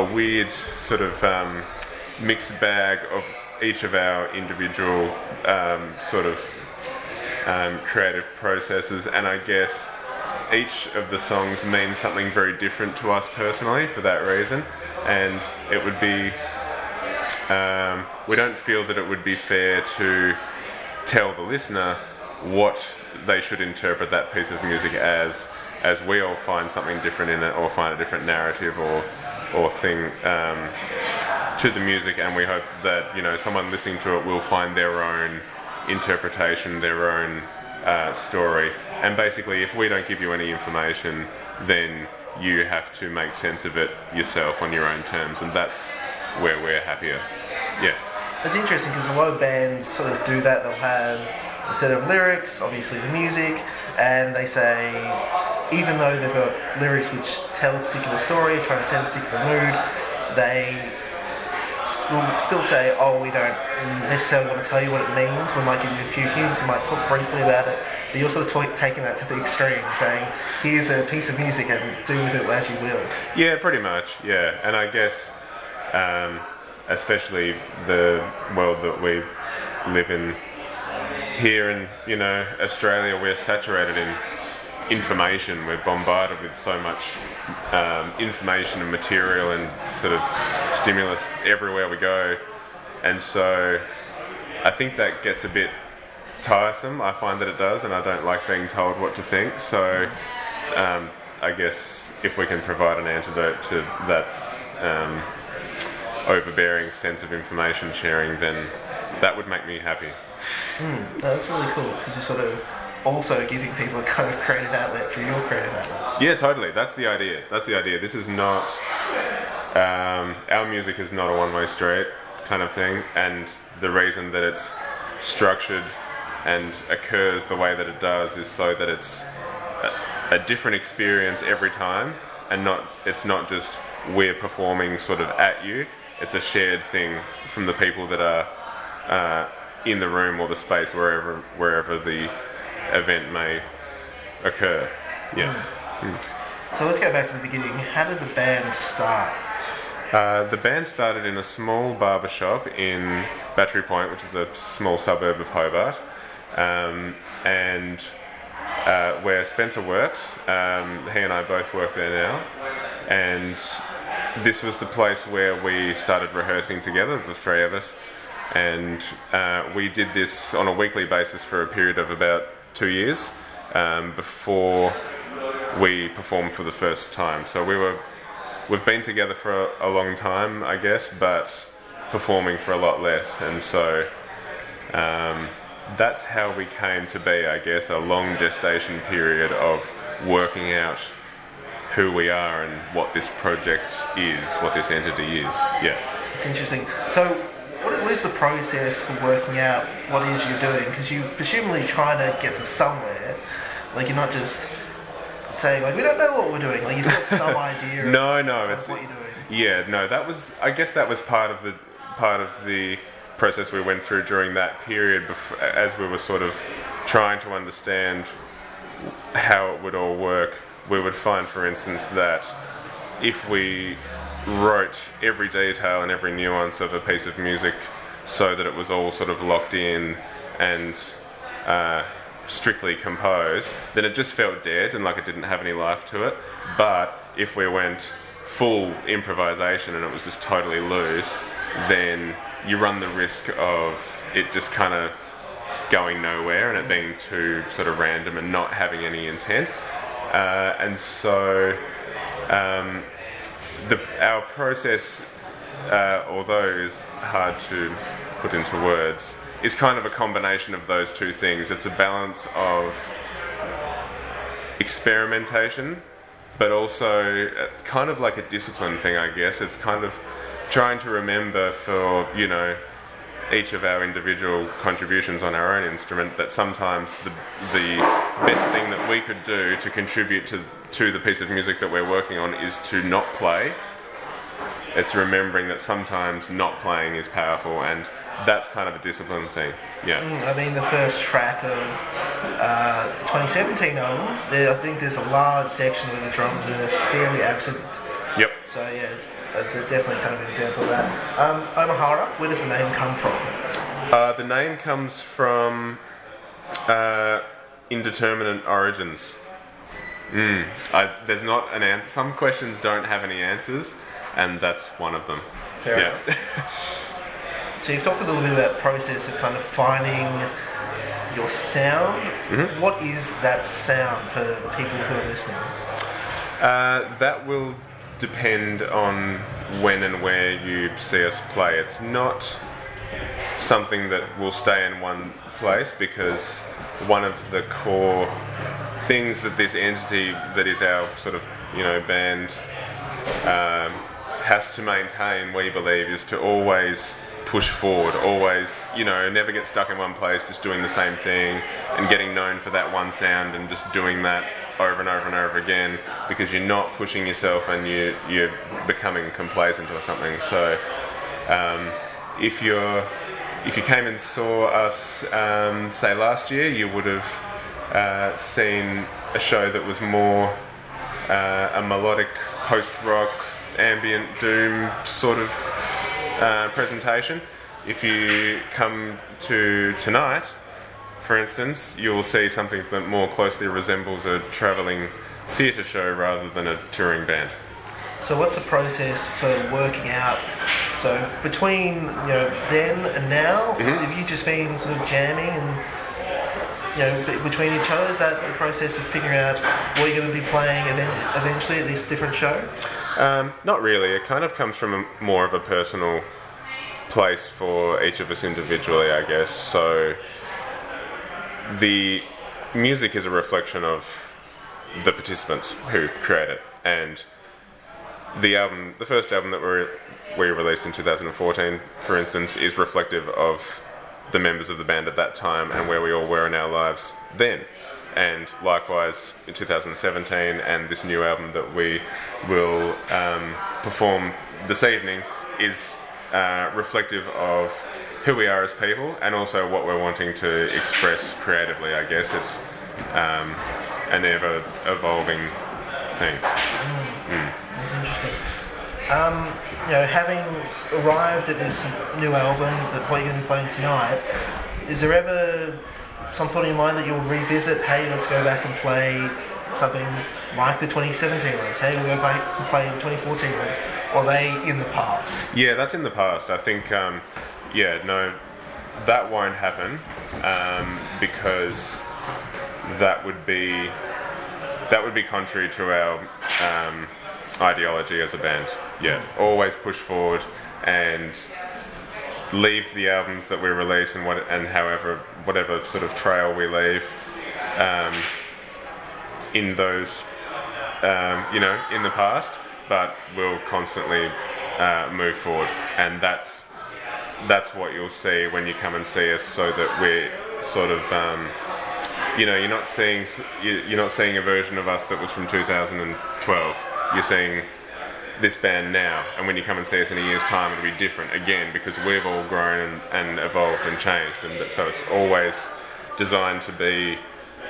a weird sort of um, mixed bag of each of our individual um, sort of Um, creative processes, and I guess each of the songs means something very different to us personally for that reason, and it would be um, we don't feel that it would be fair to tell the listener what they should interpret that piece of music as, as we all find something different in it, or find a different narrative or or thing um, to the music, and we hope that, you know, someone listening to it will find their own interpretation, their own uh, story. And basically, if we don't give you any information, then you have to make sense of it yourself on your own terms, and that's where we're happier. Yeah. It's interesting because a lot of bands sort of do that. They'll have a set of lyrics, obviously the music, and they say, even though they've got lyrics which tell a particular story, try to set a particular mood, they will still say, oh, we don't necessarily want to tell you what it means. We might give you a few hints, we might talk briefly about it, but you're sort of t- taking that to the extreme, saying, here's a piece of music and do with it as you will. Yeah, pretty much, yeah. And I guess, um, especially the world that we live in here in, you know, Australia, we're saturated in information. We're bombarded with so much um, information and material and sort of stimulus everywhere we go, and so I think that gets a bit tiresome. I find that it does, and I don't like being told what to think. So um, I guess if we can provide an antidote to that um, overbearing sense of information sharing, then that would make me happy. Mm, that's really cool, because you sort of also giving people a kind of creative outlet through your creative outlet. Yeah, totally. That's the idea. That's the idea. This is not... Um, our music is not a one-way street kind of thing, and the reason that it's structured and occurs the way that it does is so that it's a, a different experience every time, and not it's not just we're performing sort of at you. It's a shared thing from the people that are uh, in the room or the space, wherever wherever the event may occur. Yeah. Mm. So let's go back to the beginning. How did the band start? Uh, the band started in a small barber shop in Battery Point, which is a small suburb of Hobart, um, and uh, where Spencer works. Um, he and I both work there now, and this was the place where we started rehearsing together, the three of us, and uh, we did this on a weekly basis for a period of about two years um, before we performed for the first time. So we were we've been together for a, a long time, I guess, but performing for a lot less. And so um, that's how we came to be, I guess, a long gestation period of working out who we are and what this project is, what this entity is. Yeah. It's interesting. So what, what is the process for working out what it is you're doing? Because you're presumably trying to get to somewhere. Like, you're not just saying, like, we don't know what we're doing. Like, you've got some idea of no, no, it's, what you're doing. Yeah, no, that was, I guess that was part of the part of the process we went through during that period before, as we were sort of trying to understand how it would all work. We would find, for instance, that if we wrote every detail and every nuance of a piece of music so that it was all sort of locked in and uh, strictly composed, then it just felt dead and like it didn't have any life to it. But if we went full improvisation and it was just totally loose, then you run the risk of it just kind of going nowhere and it being too sort of random and not having any intent. Uh, and so um, the, our process, uh, although is hard to put into words, is kind of a combination of those two things. It's a balance of experimentation, but also kind of like a discipline thing, I guess. It's kind of trying to remember for, you know, each of our individual contributions on our own instrument, that sometimes the the best thing that we could do to contribute to to the piece of music that we're working on is to not play. It's remembering that sometimes not playing is powerful, and that's kind of a discipline thing. Yeah. Mm, I mean, the first track of uh, the twenty seventeen album, I think there's a large section where the drums are fairly absent. Yep. So yeah, it's definitely kind of an example of that. Um, Ōmahara, where does the name come from? Uh, the name comes from uh, indeterminate origins. Mm. I, there's not an answer. Some questions don't have any answers, and that's one of them. Fair yeah. enough. So you've talked a little bit about the process of kind of finding your sound. Mm-hmm. What is that sound for people who are listening? Uh, that will depend on when and where you see us play. It's not something that will stay in one place, because one of the core things that this entity that is our sort of, you know, band um, has to maintain, we believe, is to always push forward, always, you know, never get stuck in one place just doing the same thing and getting known for that one sound and just doing that over and over and over again, because you're not pushing yourself and you, you're becoming complacent or something. So um, if you're if you came and saw us um, say last year, you would have uh, seen a show that was more uh, a melodic post-rock ambient doom sort of uh, presentation. If you come to tonight, for instance, you'll see something that more closely resembles a travelling theatre show rather than a touring band. So what's the process for working out? So between, you know, then and now, mm-hmm. have you just been sort of jamming and, you know, between each other? Is that the process of figuring out what you're going to be playing event- eventually at this different show? Um, not really. It kind of comes from a, more of a personal place for each of us individually, I guess. So the music is a reflection of the participants who create it, and the album, the first album that we we released in two thousand fourteen, for instance, is reflective of the members of the band at that time and where we all were in our lives then. And likewise in two thousand seventeen and this new album that we will um, perform this evening is uh, reflective of who we are as people, and also what we're wanting to express creatively, I guess. It's um, an ever-evolving thing. Mm. Mm. That's interesting. Um, you know, having arrived at this new album that what you're going to be playing tonight, is there ever some thought in your mind that you'll revisit, hey, let's go back and play something like the twenty seventeen race, hey, we'll go back and play the twenty fourteen race? Or are they in the past? Yeah, that's in the past. I think... Um, Yeah, no, that won't happen um, because that would be that would be contrary to our um, ideology as a band. Yeah, always push forward and leave the albums that we release and what and however whatever sort of trail we leave um, in those um, you know in the past, but we'll constantly uh, move forward, and that's that's what you'll see when you come and see us, so that we're sort of um, you know you're not seeing you're not seeing a version of us that was from two thousand twelve. You're seeing this band now, and when you come and see us in a year's time, it'll be different again, because we've all grown and, and evolved and changed, and that, so it's always designed to be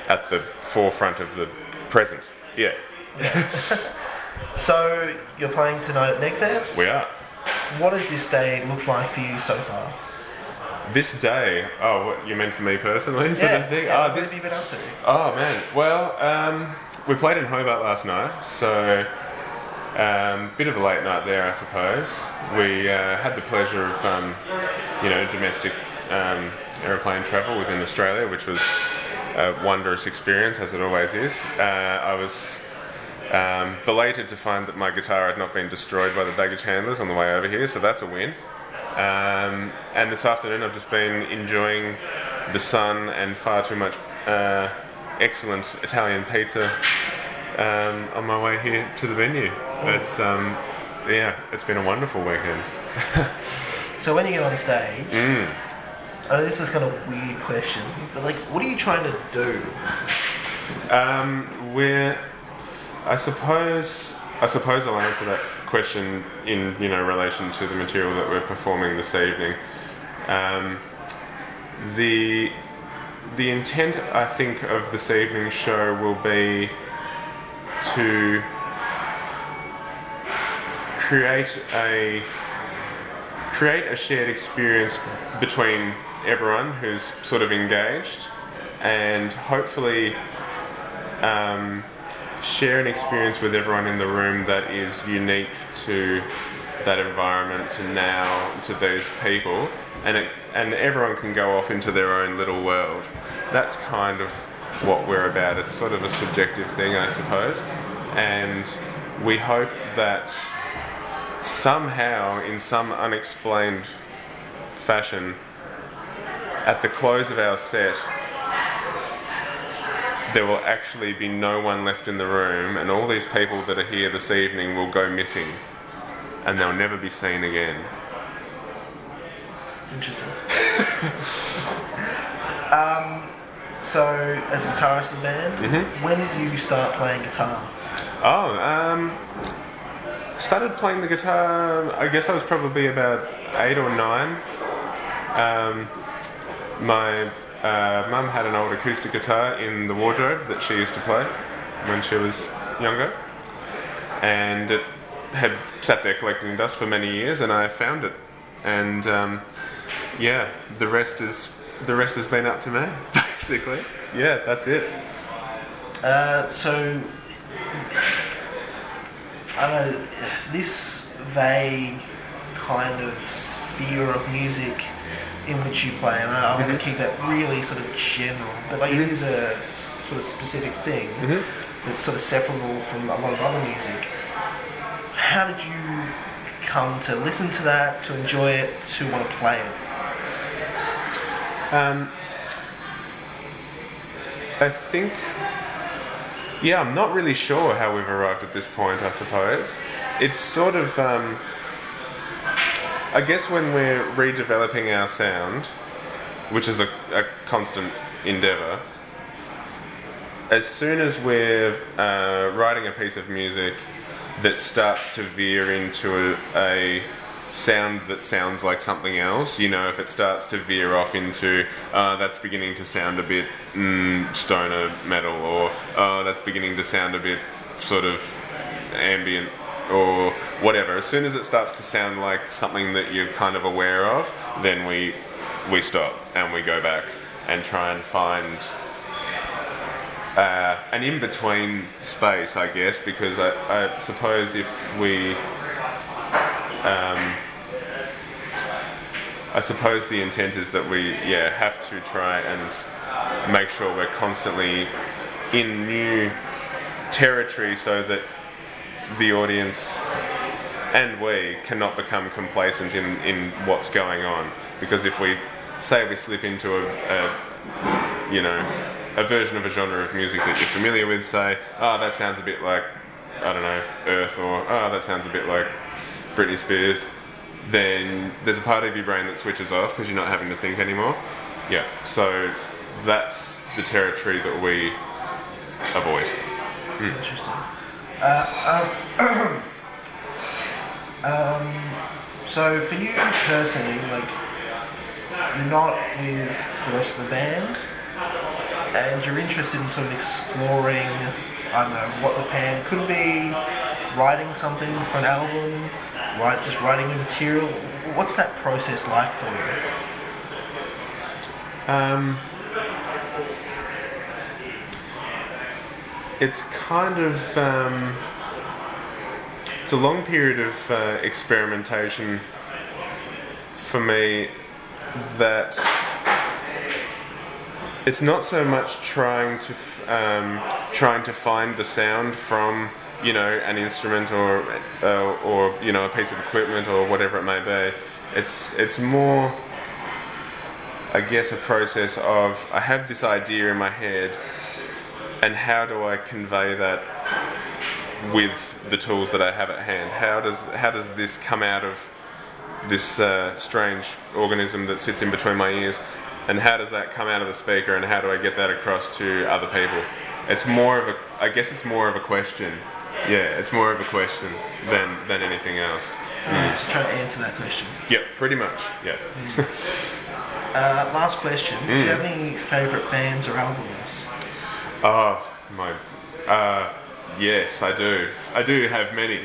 at the forefront of the present. Yeah. So you're playing tonight at Negfest? We are. What has this day looked like for you so far? This day? Oh, what, you meant for me personally? Is yeah. that the thing? Yeah, oh, what this... have you been up to? Oh, man. Well, um, we played in Hobart last night, so... Um, bit of a late night there, I suppose. We uh, had the pleasure of, um, you know, domestic um, aeroplane travel within Australia, which was a wondrous experience, as it always is. Uh, I was um, belated to find that my guitar had not been destroyed by the baggage handlers on the way over here, so that's a win. Um, and this afternoon I've just been enjoying the sun and far too much uh, excellent Italian pizza Um, on my way here to the venue. It's um, yeah, it's been a wonderful weekend. So when you get on stage, mm. I know this is kind of a weird question, but like, what are you trying to do? Um, we're, I suppose, I suppose I'll answer that question in you know relation to the material that we're performing this evening. Um, the the intent, I think, of this evening's show will be to create a create a shared experience between everyone who's sort of engaged, and hopefully um, share an experience with everyone in the room that is unique to that environment, to now, to those people, and it, and everyone can go off into their own little world. That's kind of what we're about. It's sort of a subjective thing, I suppose, and we hope that somehow, in some unexplained fashion, at the close of our set there will actually be no one left in the room, and all these people that are here this evening will go missing and they'll never be seen again. Interesting. um So, as a guitarist in the band, mm-hmm. when did you start playing guitar? Oh, um, started playing the guitar, I guess I was probably about eight or nine. Um, my uh, mum had an old acoustic guitar in the wardrobe that she used to play when she was younger, and it had sat there collecting dust for many years, and I found it. And, um, yeah, the rest is... The rest has been up to me, basically. Yeah, that's it. Uh, so, I don't know, this vague kind of sphere of music in which you play, and I, I mm-hmm. want to keep that really sort of general, but like mm-hmm. it is a sort of specific thing mm-hmm. that's sort of separable from a lot of other music. How did you come to listen to that, to enjoy it, to want to play it? Um, I think, yeah, I'm not really sure how we've arrived at this point, I suppose. It's sort of, um, I guess when we're redeveloping our sound, which is a, a constant endeavour, as soon as we're uh, writing a piece of music that starts to veer into a... a sound that sounds like something else, you know, if it starts to veer off into uh, that's beginning to sound a bit mm, stoner metal, or uh, that's beginning to sound a bit sort of ambient or whatever, as soon as it starts to sound like something that you're kind of aware of, then we we stop and we go back and try and find uh, an in-between space, I guess, because I, I suppose if we um, I suppose the intent is that we, yeah, have to try and make sure we're constantly in new territory, so that the audience and we cannot become complacent in, in what's going on. Because if we say we slip into a, a, you know, a version of a genre of music that you're familiar with, say, oh, that sounds a bit like, I don't know, Earth, or, oh, that sounds a bit like Britney Spears, then there's a part of your brain that switches off because you're not having to think anymore. Yeah, so that's the territory that we avoid. Mm. Interesting. Uh, um, um, so for you personally, like, you're not with the rest of the band, and you're interested in sort of exploring, I don't know, what the band could be, writing something for an album, right? Just writing new material. What's that process like for you? Um, it's kind of um, it's a long period of uh, experimentation for me. That it's not so much trying to f- um, trying to find the sound from, you know, an instrument or uh, or you know, a piece of equipment or whatever it may be. It's it's more, I guess, a process of, I have this idea in my head, and how do I convey that with the tools that I have at hand? How does how does this come out of this uh, strange organism that sits in between my ears, and how does that come out of the speaker, and how do I get that across to other people? It's more of a, I guess it's more of a question. Yeah, it's more of a question than, than anything else. Mm. Just trying to answer that question. Yep, pretty much, yeah. Mm. uh, last question, mm. do you have any favourite bands or albums? Oh, my, uh, yes, I do. I do have many.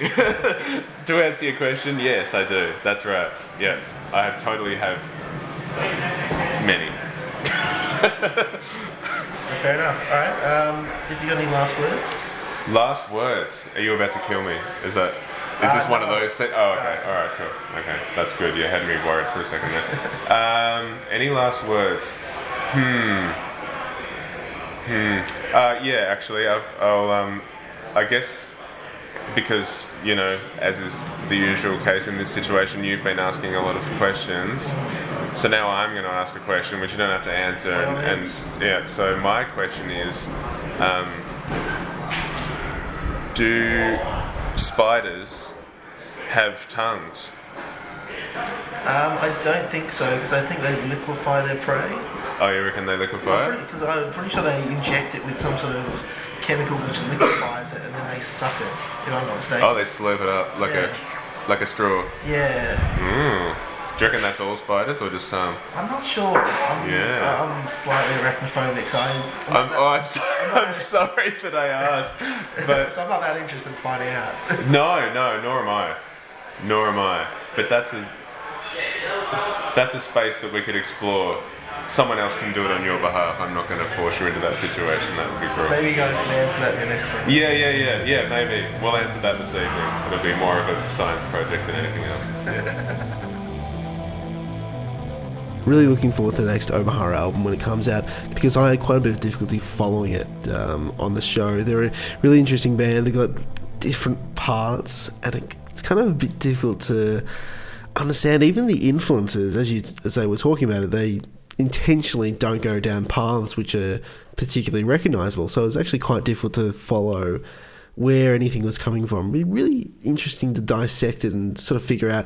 To answer your question, yes, I do. That's right, yeah. I have, totally have many. Fair enough. All right. Um, have you got any last words? Last words? Are you about to kill me? Is that? Is uh, this one no. of those? Se- oh, okay. No. All right. Cool. Okay. That's good. You had me worried for a second there. um, any last words? Hmm. Hmm. Uh, yeah. Actually, I've, I'll. Um, I guess because, you know, as is the usual case in this situation, you've been asking a lot of questions. So now I'm going to ask a question, which you don't have to answer. And, and yeah, so my question is, um, do spiders have tongues? Um, I don't think so, because I think they liquefy their prey. Oh, you reckon they liquefy it? Because I'm pretty sure they inject it with some sort of chemical which liquefies it, and then they suck it, if I'm not mistaken. Oh, they slurp it up like yeah. a like a straw. Yeah. Mm. Do you reckon that's all spiders, or just some? Um, I'm not sure. I'm, yeah. uh, I'm slightly arachnophobic, so I'm... I'm, I'm, that, oh, I'm, so, I'm, I'm sorry that I asked. But so I'm not that interested in finding out. No, no, nor am I. Nor am I. But that's a, that's a space that we could explore. Someone else can do it on your behalf. I'm not going to force you into that situation. That would be cruel. Maybe you guys can answer that in the next one. Yeah, yeah, yeah. Yeah, maybe. We'll answer that this evening. It'll be more of a science project than anything else. Yeah. Really looking forward to the next Ōmahara album when it comes out, because I had quite a bit of difficulty following it um, on the show. They're a really interesting band. They've got different parts, and it's kind of a bit difficult to understand. Even the influences, as you as they were talking about it, they intentionally don't go down paths which are particularly recognisable. So it was actually quite difficult to follow where anything was coming from. It'd be really interesting to dissect it and sort of figure out,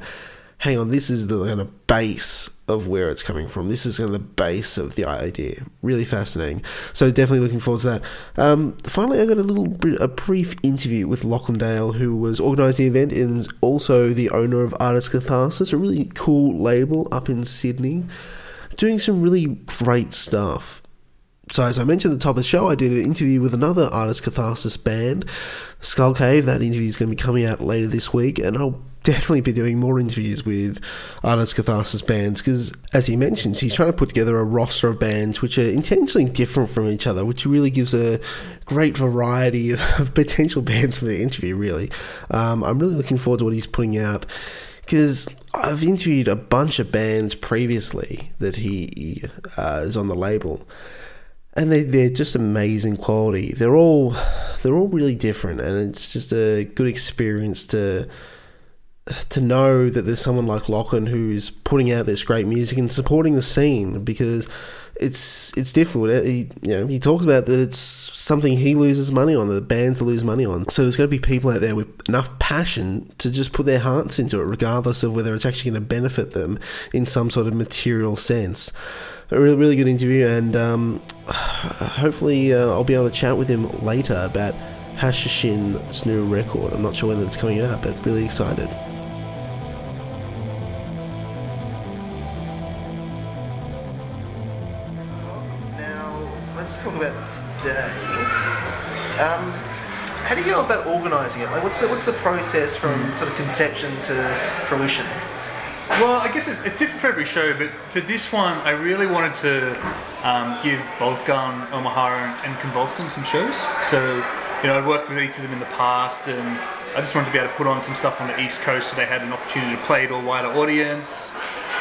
hang on, this is the kind of base of where it's coming from. This is kind of the base of the idea. Really fascinating. So definitely looking forward to that. Um, finally, I got a little bit, a brief interview with Lachlan Dale, who was organised the event and is also the owner of Artist Catharsis, a really cool label up in Sydney, doing some really great stuff. So as I mentioned at the top of the show, I did an interview with another Artist Catharsis band, Skull Cave. That interview is going to be coming out later this week, and I'll definitely be doing more interviews with Artist Catharsis bands, because as he mentions, he's trying to put together a roster of bands which are intentionally different from each other, which really gives a great variety of potential bands for the interview, really. Um, I'm really looking forward to what he's putting out, because I've interviewed a bunch of bands previously that he uh, is on the label, and they, they're just amazing quality. They're all they're all really different, and it's just a good experience to to know that there's someone like Lachlan who's putting out this great music and supporting the scene, because it's it's difficult. He, you know, he talks about that it's something he loses money on, the bands lose money on. So there's going to be people out there with enough passion to just put their hearts into it, regardless of whether it's actually going to benefit them in some sort of material sense. A really, really good interview, and um, hopefully uh, I'll be able to chat with him later about Hashishin's new record. I'm not sure when it's coming out, but really excited. Let's talk about today. Um, how do you go about organising it? Like, what's the, what's the process from sort of conception to fruition? Well, I guess it's different for every show, but for this one, I really wanted to um, give Bolkan, Ōmahara, and Convulsing some shows. So, you know, I'd worked with each of them in the past, and I just wanted to be able to put on some stuff on the East Coast so they had an opportunity to play to a wider audience.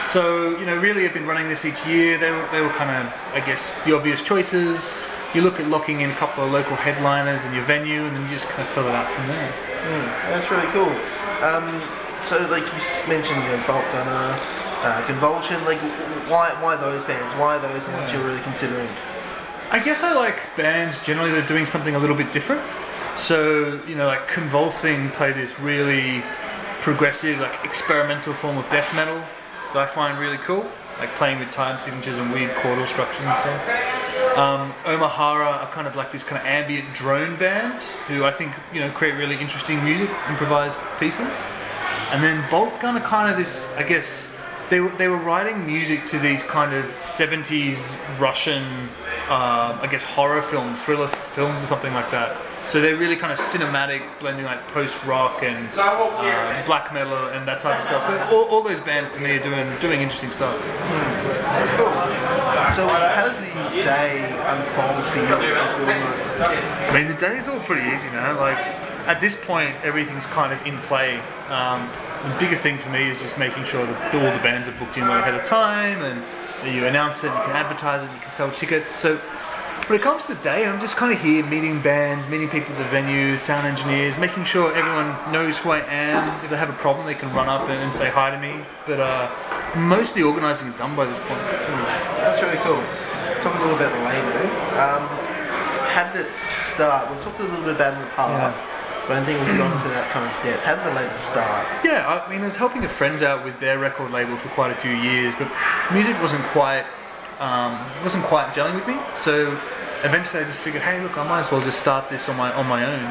So, you know, really I've been running this each year. They were, they were kind of, I guess, the obvious choices. You look at locking in a couple of local headliners in your venue, and then you just kind of fill it out from there. Mm, that's really cool. Um, so, like you mentioned, you know, Bulk Gunner, uh, Convulsion, like, why why those bands? Why are those the ones yeah. you're really considering? I guess I like bands generally that are doing something a little bit different. So, you know, like Convulsing played this really progressive, like, experimental form of death metal that I find really cool, like playing with time signatures and weird chordal structures and stuff. Um, Ōmahara are kind of like this kind of ambient drone band who I think, you know, create really interesting music, improvised pieces. And then Boltgun are kind of this, I guess, they were, they were writing music to these kind of seventies Russian, uh, I guess, horror film, thriller films or something like that. So they're really kind of cinematic, blending like post-rock and um, black metal and that type of stuff. So all, all those bands to me are doing doing interesting stuff. Mm. That's cool. So how does the day unfold for you as well as I mean, the day is all pretty easy now. Like, at this point, everything's kind of in play. Um, the biggest thing for me is just making sure that all the bands are booked in well ahead of time, and that you announce it, you can advertise it, you can sell tickets. So when it comes to the day, I'm just kind of here meeting bands, meeting people at the venue, sound engineers, making sure everyone knows who I am. If they have a problem, they can run up and, and say hi to me. But uh, most of the organising is done by this point. Mm. That's really cool. Talk a little about the label. Um, how did it start? We've talked a little bit about it in the past, yeah. but I don't think we've gone into that kind of depth. How did the label start? Yeah, I mean, I was helping a friend out with their record label for quite a few years, but music wasn't quite... Um, wasn't quite gelling with me, so eventually I just figured, hey, look, I might as well just start this on my on my own.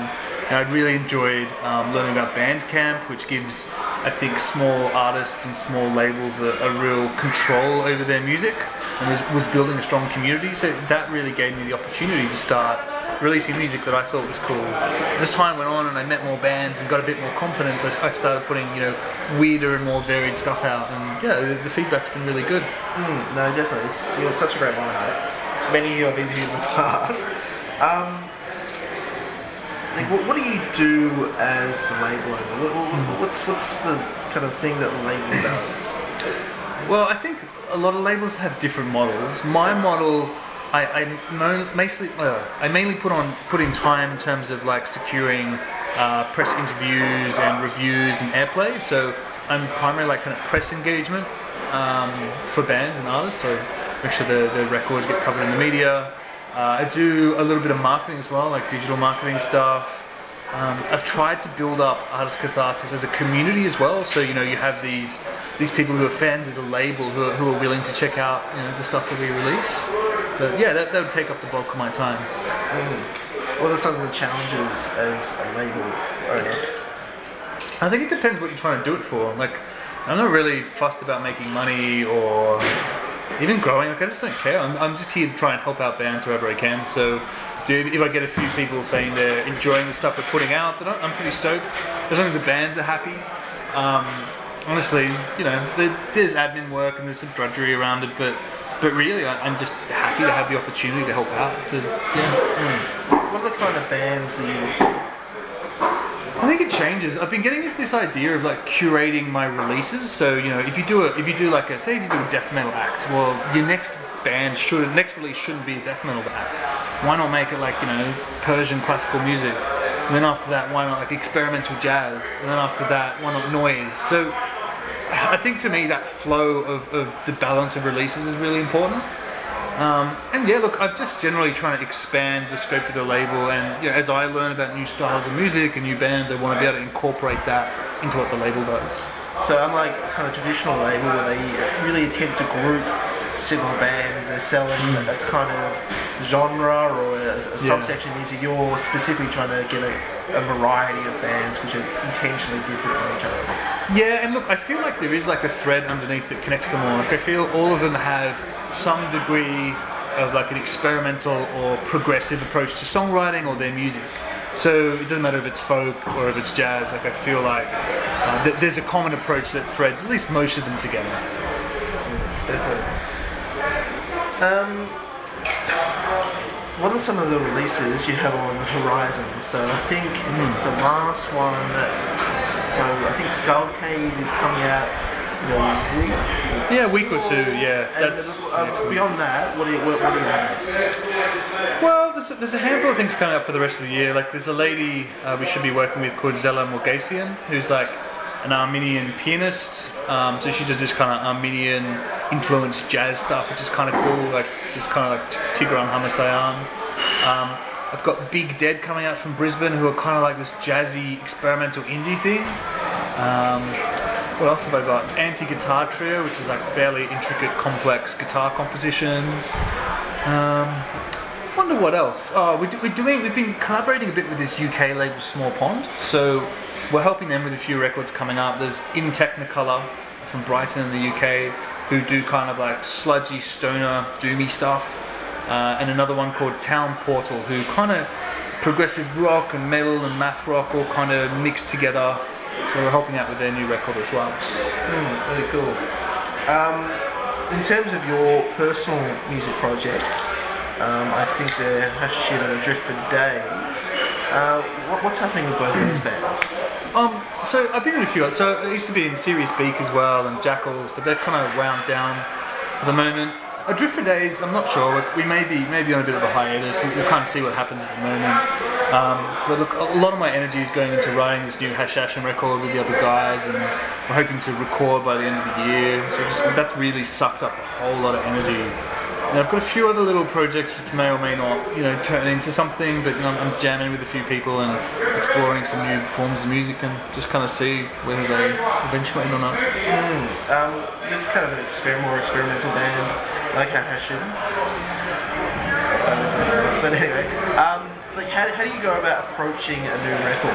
And I'd really enjoyed um, learning about Bandcamp, which gives, I think, small artists and small labels a, a real control over their music, and was, was building a strong community. So that really gave me the opportunity to start releasing music that I thought was cool. And as time went on, and I met more bands and got a bit more confidence, I, I started putting, you know, weirder and more varied stuff out. And yeah, the, the feedback's been really good. Mm, no, definitely. It's, you're such a great lineup. Many of you I've interviewed in the past. Um, like, what, what do you do as the label owner? What, what's what's the kind of thing that the label does? Well, I think a lot of labels have different models. My model. I, I mainly uh, I mainly put on put in time in terms of like securing uh, press interviews and reviews and airplay. So I'm primarily like kind of press engagement um, for bands and artists. So make sure the, the records get covered in the media. Uh, I do a little bit of marketing as well, like digital marketing stuff. Um, I've tried to build up Artist Catharsis as a community as well. So you know you have these these people who are fans of the label who are, who are willing to check out you know, the stuff that we release. But yeah, that, that would take up the bulk of my time. Mm. What are some of the challenges as a label owner? I think it depends what you're trying to do it for. Like, I'm not really fussed about making money or even growing. Like, I just don't care. I'm, I'm just here to try and help out bands wherever I can. So, dude, if I get a few people saying they're enjoying the stuff we're putting out, then I'm pretty stoked. As long as the bands are happy. Um, honestly, you know, there, there's admin work and there's some drudgery around it, but. But really, I'm just happy to have the opportunity to help out. To, yeah. What are the kind of bands that you look for? I think it changes. I've been getting into this idea of like curating my releases. So you know, if you do a, if you do like a, say if you do a death metal act, well, your next band should, next release shouldn't be a death metal act. why not make it like, you know, Persian classical music? And then after that, why not like experimental jazz? And then after that, why not noise? So I think for me that flow of, of the balance of releases is really important. Um, and yeah, look, I'm just generally trying to expand the scope of the label, and you know, as I learn about new styles of music and new bands, I want to be able to incorporate that into what the label does. So unlike a kind of traditional label where they really attempt to group similar bands, they're selling mm. a kind of genre or a, a yeah. subsection of music, you're specifically trying to get a, a variety of bands which are intentionally different from each other. Yeah, and look, I feel like there is like a thread underneath that connects them all. Like I feel all of them have some degree of like an experimental or progressive approach to songwriting or their music. So it doesn't matter if it's folk or if it's jazz, like I feel like uh, th- there's a common approach that threads at least most of them together. Um, what are some of the releases you have on the horizon? So I think mm. the last one, so I think Skull Cave is coming out in a week. Yeah, a week or two, yeah. And that's uh, beyond that, what do you, what, what do you have? Well, there's a, there's a handful of things coming up for the rest of the year. Like there's a lady uh, we should be working with called Zella Morgasian, who's like an Armenian pianist. Um, so she does this kind of Armenian influenced jazz stuff, which is kind of cool, like just kind of like Tigran Hamasyan. Um, I've got Big Dead coming out from Brisbane, who are kind of like this jazzy experimental indie thing. Um, what else have I got? Anti-Guitar Trio, which is like fairly intricate, complex guitar compositions. Um, wonder what else? Oh, we're, do, we're doing. We've been collaborating a bit with this U K label, Small Pond. So. We're helping them with a few records coming up. There's In Technicolor from Brighton in the U K who do kind of like sludgy, stoner, doomy stuff. Uh, and another one called Town Portal who kind of progressive rock and metal and math rock all kind of mixed together. So we're helping out with their new record as well. Mm, really cool. Um, in terms of your personal music projects, um, I think they're Hashishin and Adrift For Days. Uh, what, what's happening with both of those bands? Um, so I've been in a few. So I used to be in Sirius Beak as well and Jackals, but they've kind of wound down for the moment. Adrift For Days, I'm not sure. We, we may be maybe on a bit of a hiatus. We'll, we'll kind of see what happens at the moment. Um, but look, a lot of my energy is going into writing this new Hashashin record with the other guys, and we're hoping to record by the end of the year. So just, that's really sucked up a whole lot of energy. And I've got a few other little projects which may or may not, you know, turn into something, but you know, I'm jamming with a few people and exploring some new forms of music and just kind of see whether they eventuate or not. Mm. Um, it's kind of an experiment, more experimental band, like Hashim. Uh, but anyway, um, like how, how do you go about approaching a new record?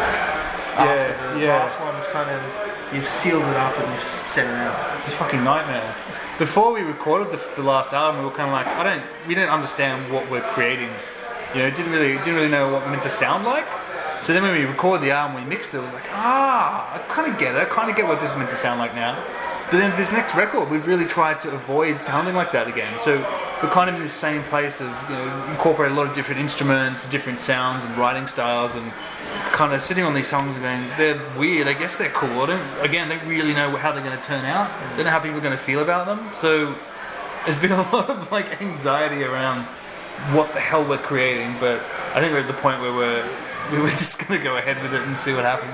After yeah, the yeah. last one is kind of, you've sealed it up and you've sent it out. It's a fucking nightmare. Before we recorded the, the last album, we were kind of like, I don't, we didn't understand what we're creating. You know, didn't really, didn't really know what it meant to sound like. So then when we recorded the album, we mixed it. It was like, ah, I kind of get it. I kind of get what this is meant to sound like now. But then for this next record, we've really tried to avoid sounding like that again. So we're kind of in the same place of, you know, incorporating a lot of different instruments, different sounds and writing styles, and kind of sitting on these songs and going, they're weird, I guess they're cool. I don't, again, don't really know how they're going to turn out. I don't know how people are going to feel about them. So there's been a lot of like anxiety around what the hell we're creating, but I think we're at the point where we're, we we're just going to go ahead with it and see what happens.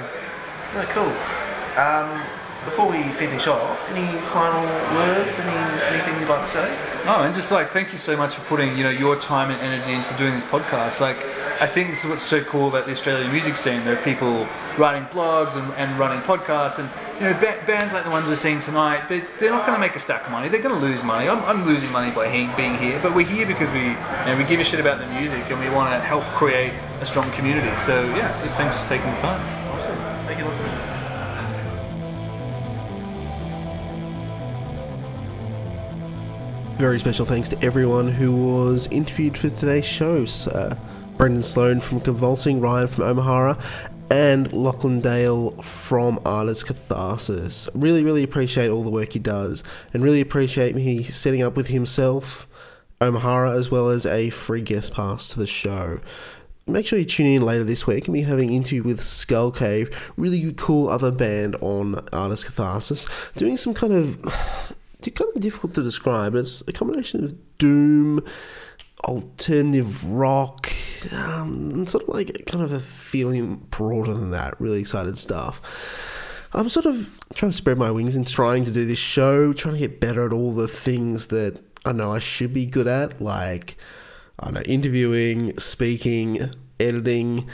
Oh, cool. Um... Before we finish off, any final words, any anything you'd like to say? No, oh, and just like, thank you so much for putting, you know, your time and energy into doing this podcast. Like, I think this is what's so cool about the Australian music scene. There are people writing blogs and, and running podcasts, and, you know, ba- bands like the ones we're seeing tonight, they, they're not going to make a stack of money. They're going to lose money. I'm, I'm losing money by he- being here, but we're here because we, you know, we give a shit about the music and we want to help create a strong community. So, yeah, just thanks for taking the time. Awesome. Thank you, Lachlan. Very special thanks to everyone who was interviewed for today's shows. Uh, Brendan Sloan from Convulsing, Ryan from Ōmahara, and Lachlan Dale from Artist Catharsis. Really, really appreciate all the work he does, and really appreciate me setting up with himself, Ōmahara, as well as a free guest pass to the show. Make sure you tune in later this week and we'll be having an interview with Skull Cave, really cool other band on Artist Catharsis, doing some kind of... It's kind of difficult to describe. It's a combination of doom, alternative rock, um, sort of like kind of a feeling broader than that, really excited stuff. I'm sort of trying to spread my wings and trying to do this show, trying to get better at all the things that I know I should be good at, like, I don't know, interviewing, speaking, editing.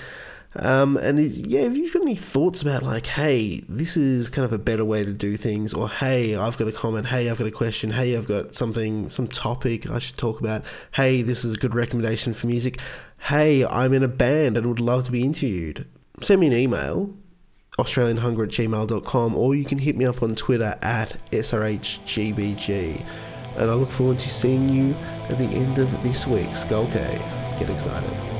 Um, and yeah, if you've got any thoughts about like, hey, this is kind of a better way to do things, or hey, I've got a comment, hey, I've got a question, hey, I've got something, some topic I should talk about, hey, this is a good recommendation for music, hey, I'm in a band and would love to be interviewed, send me an email, australian hunger at gmail dot com, or you can hit me up on Twitter at S R H G B G, and I look forward to seeing you at the end of this week's Skull Cave. Get excited.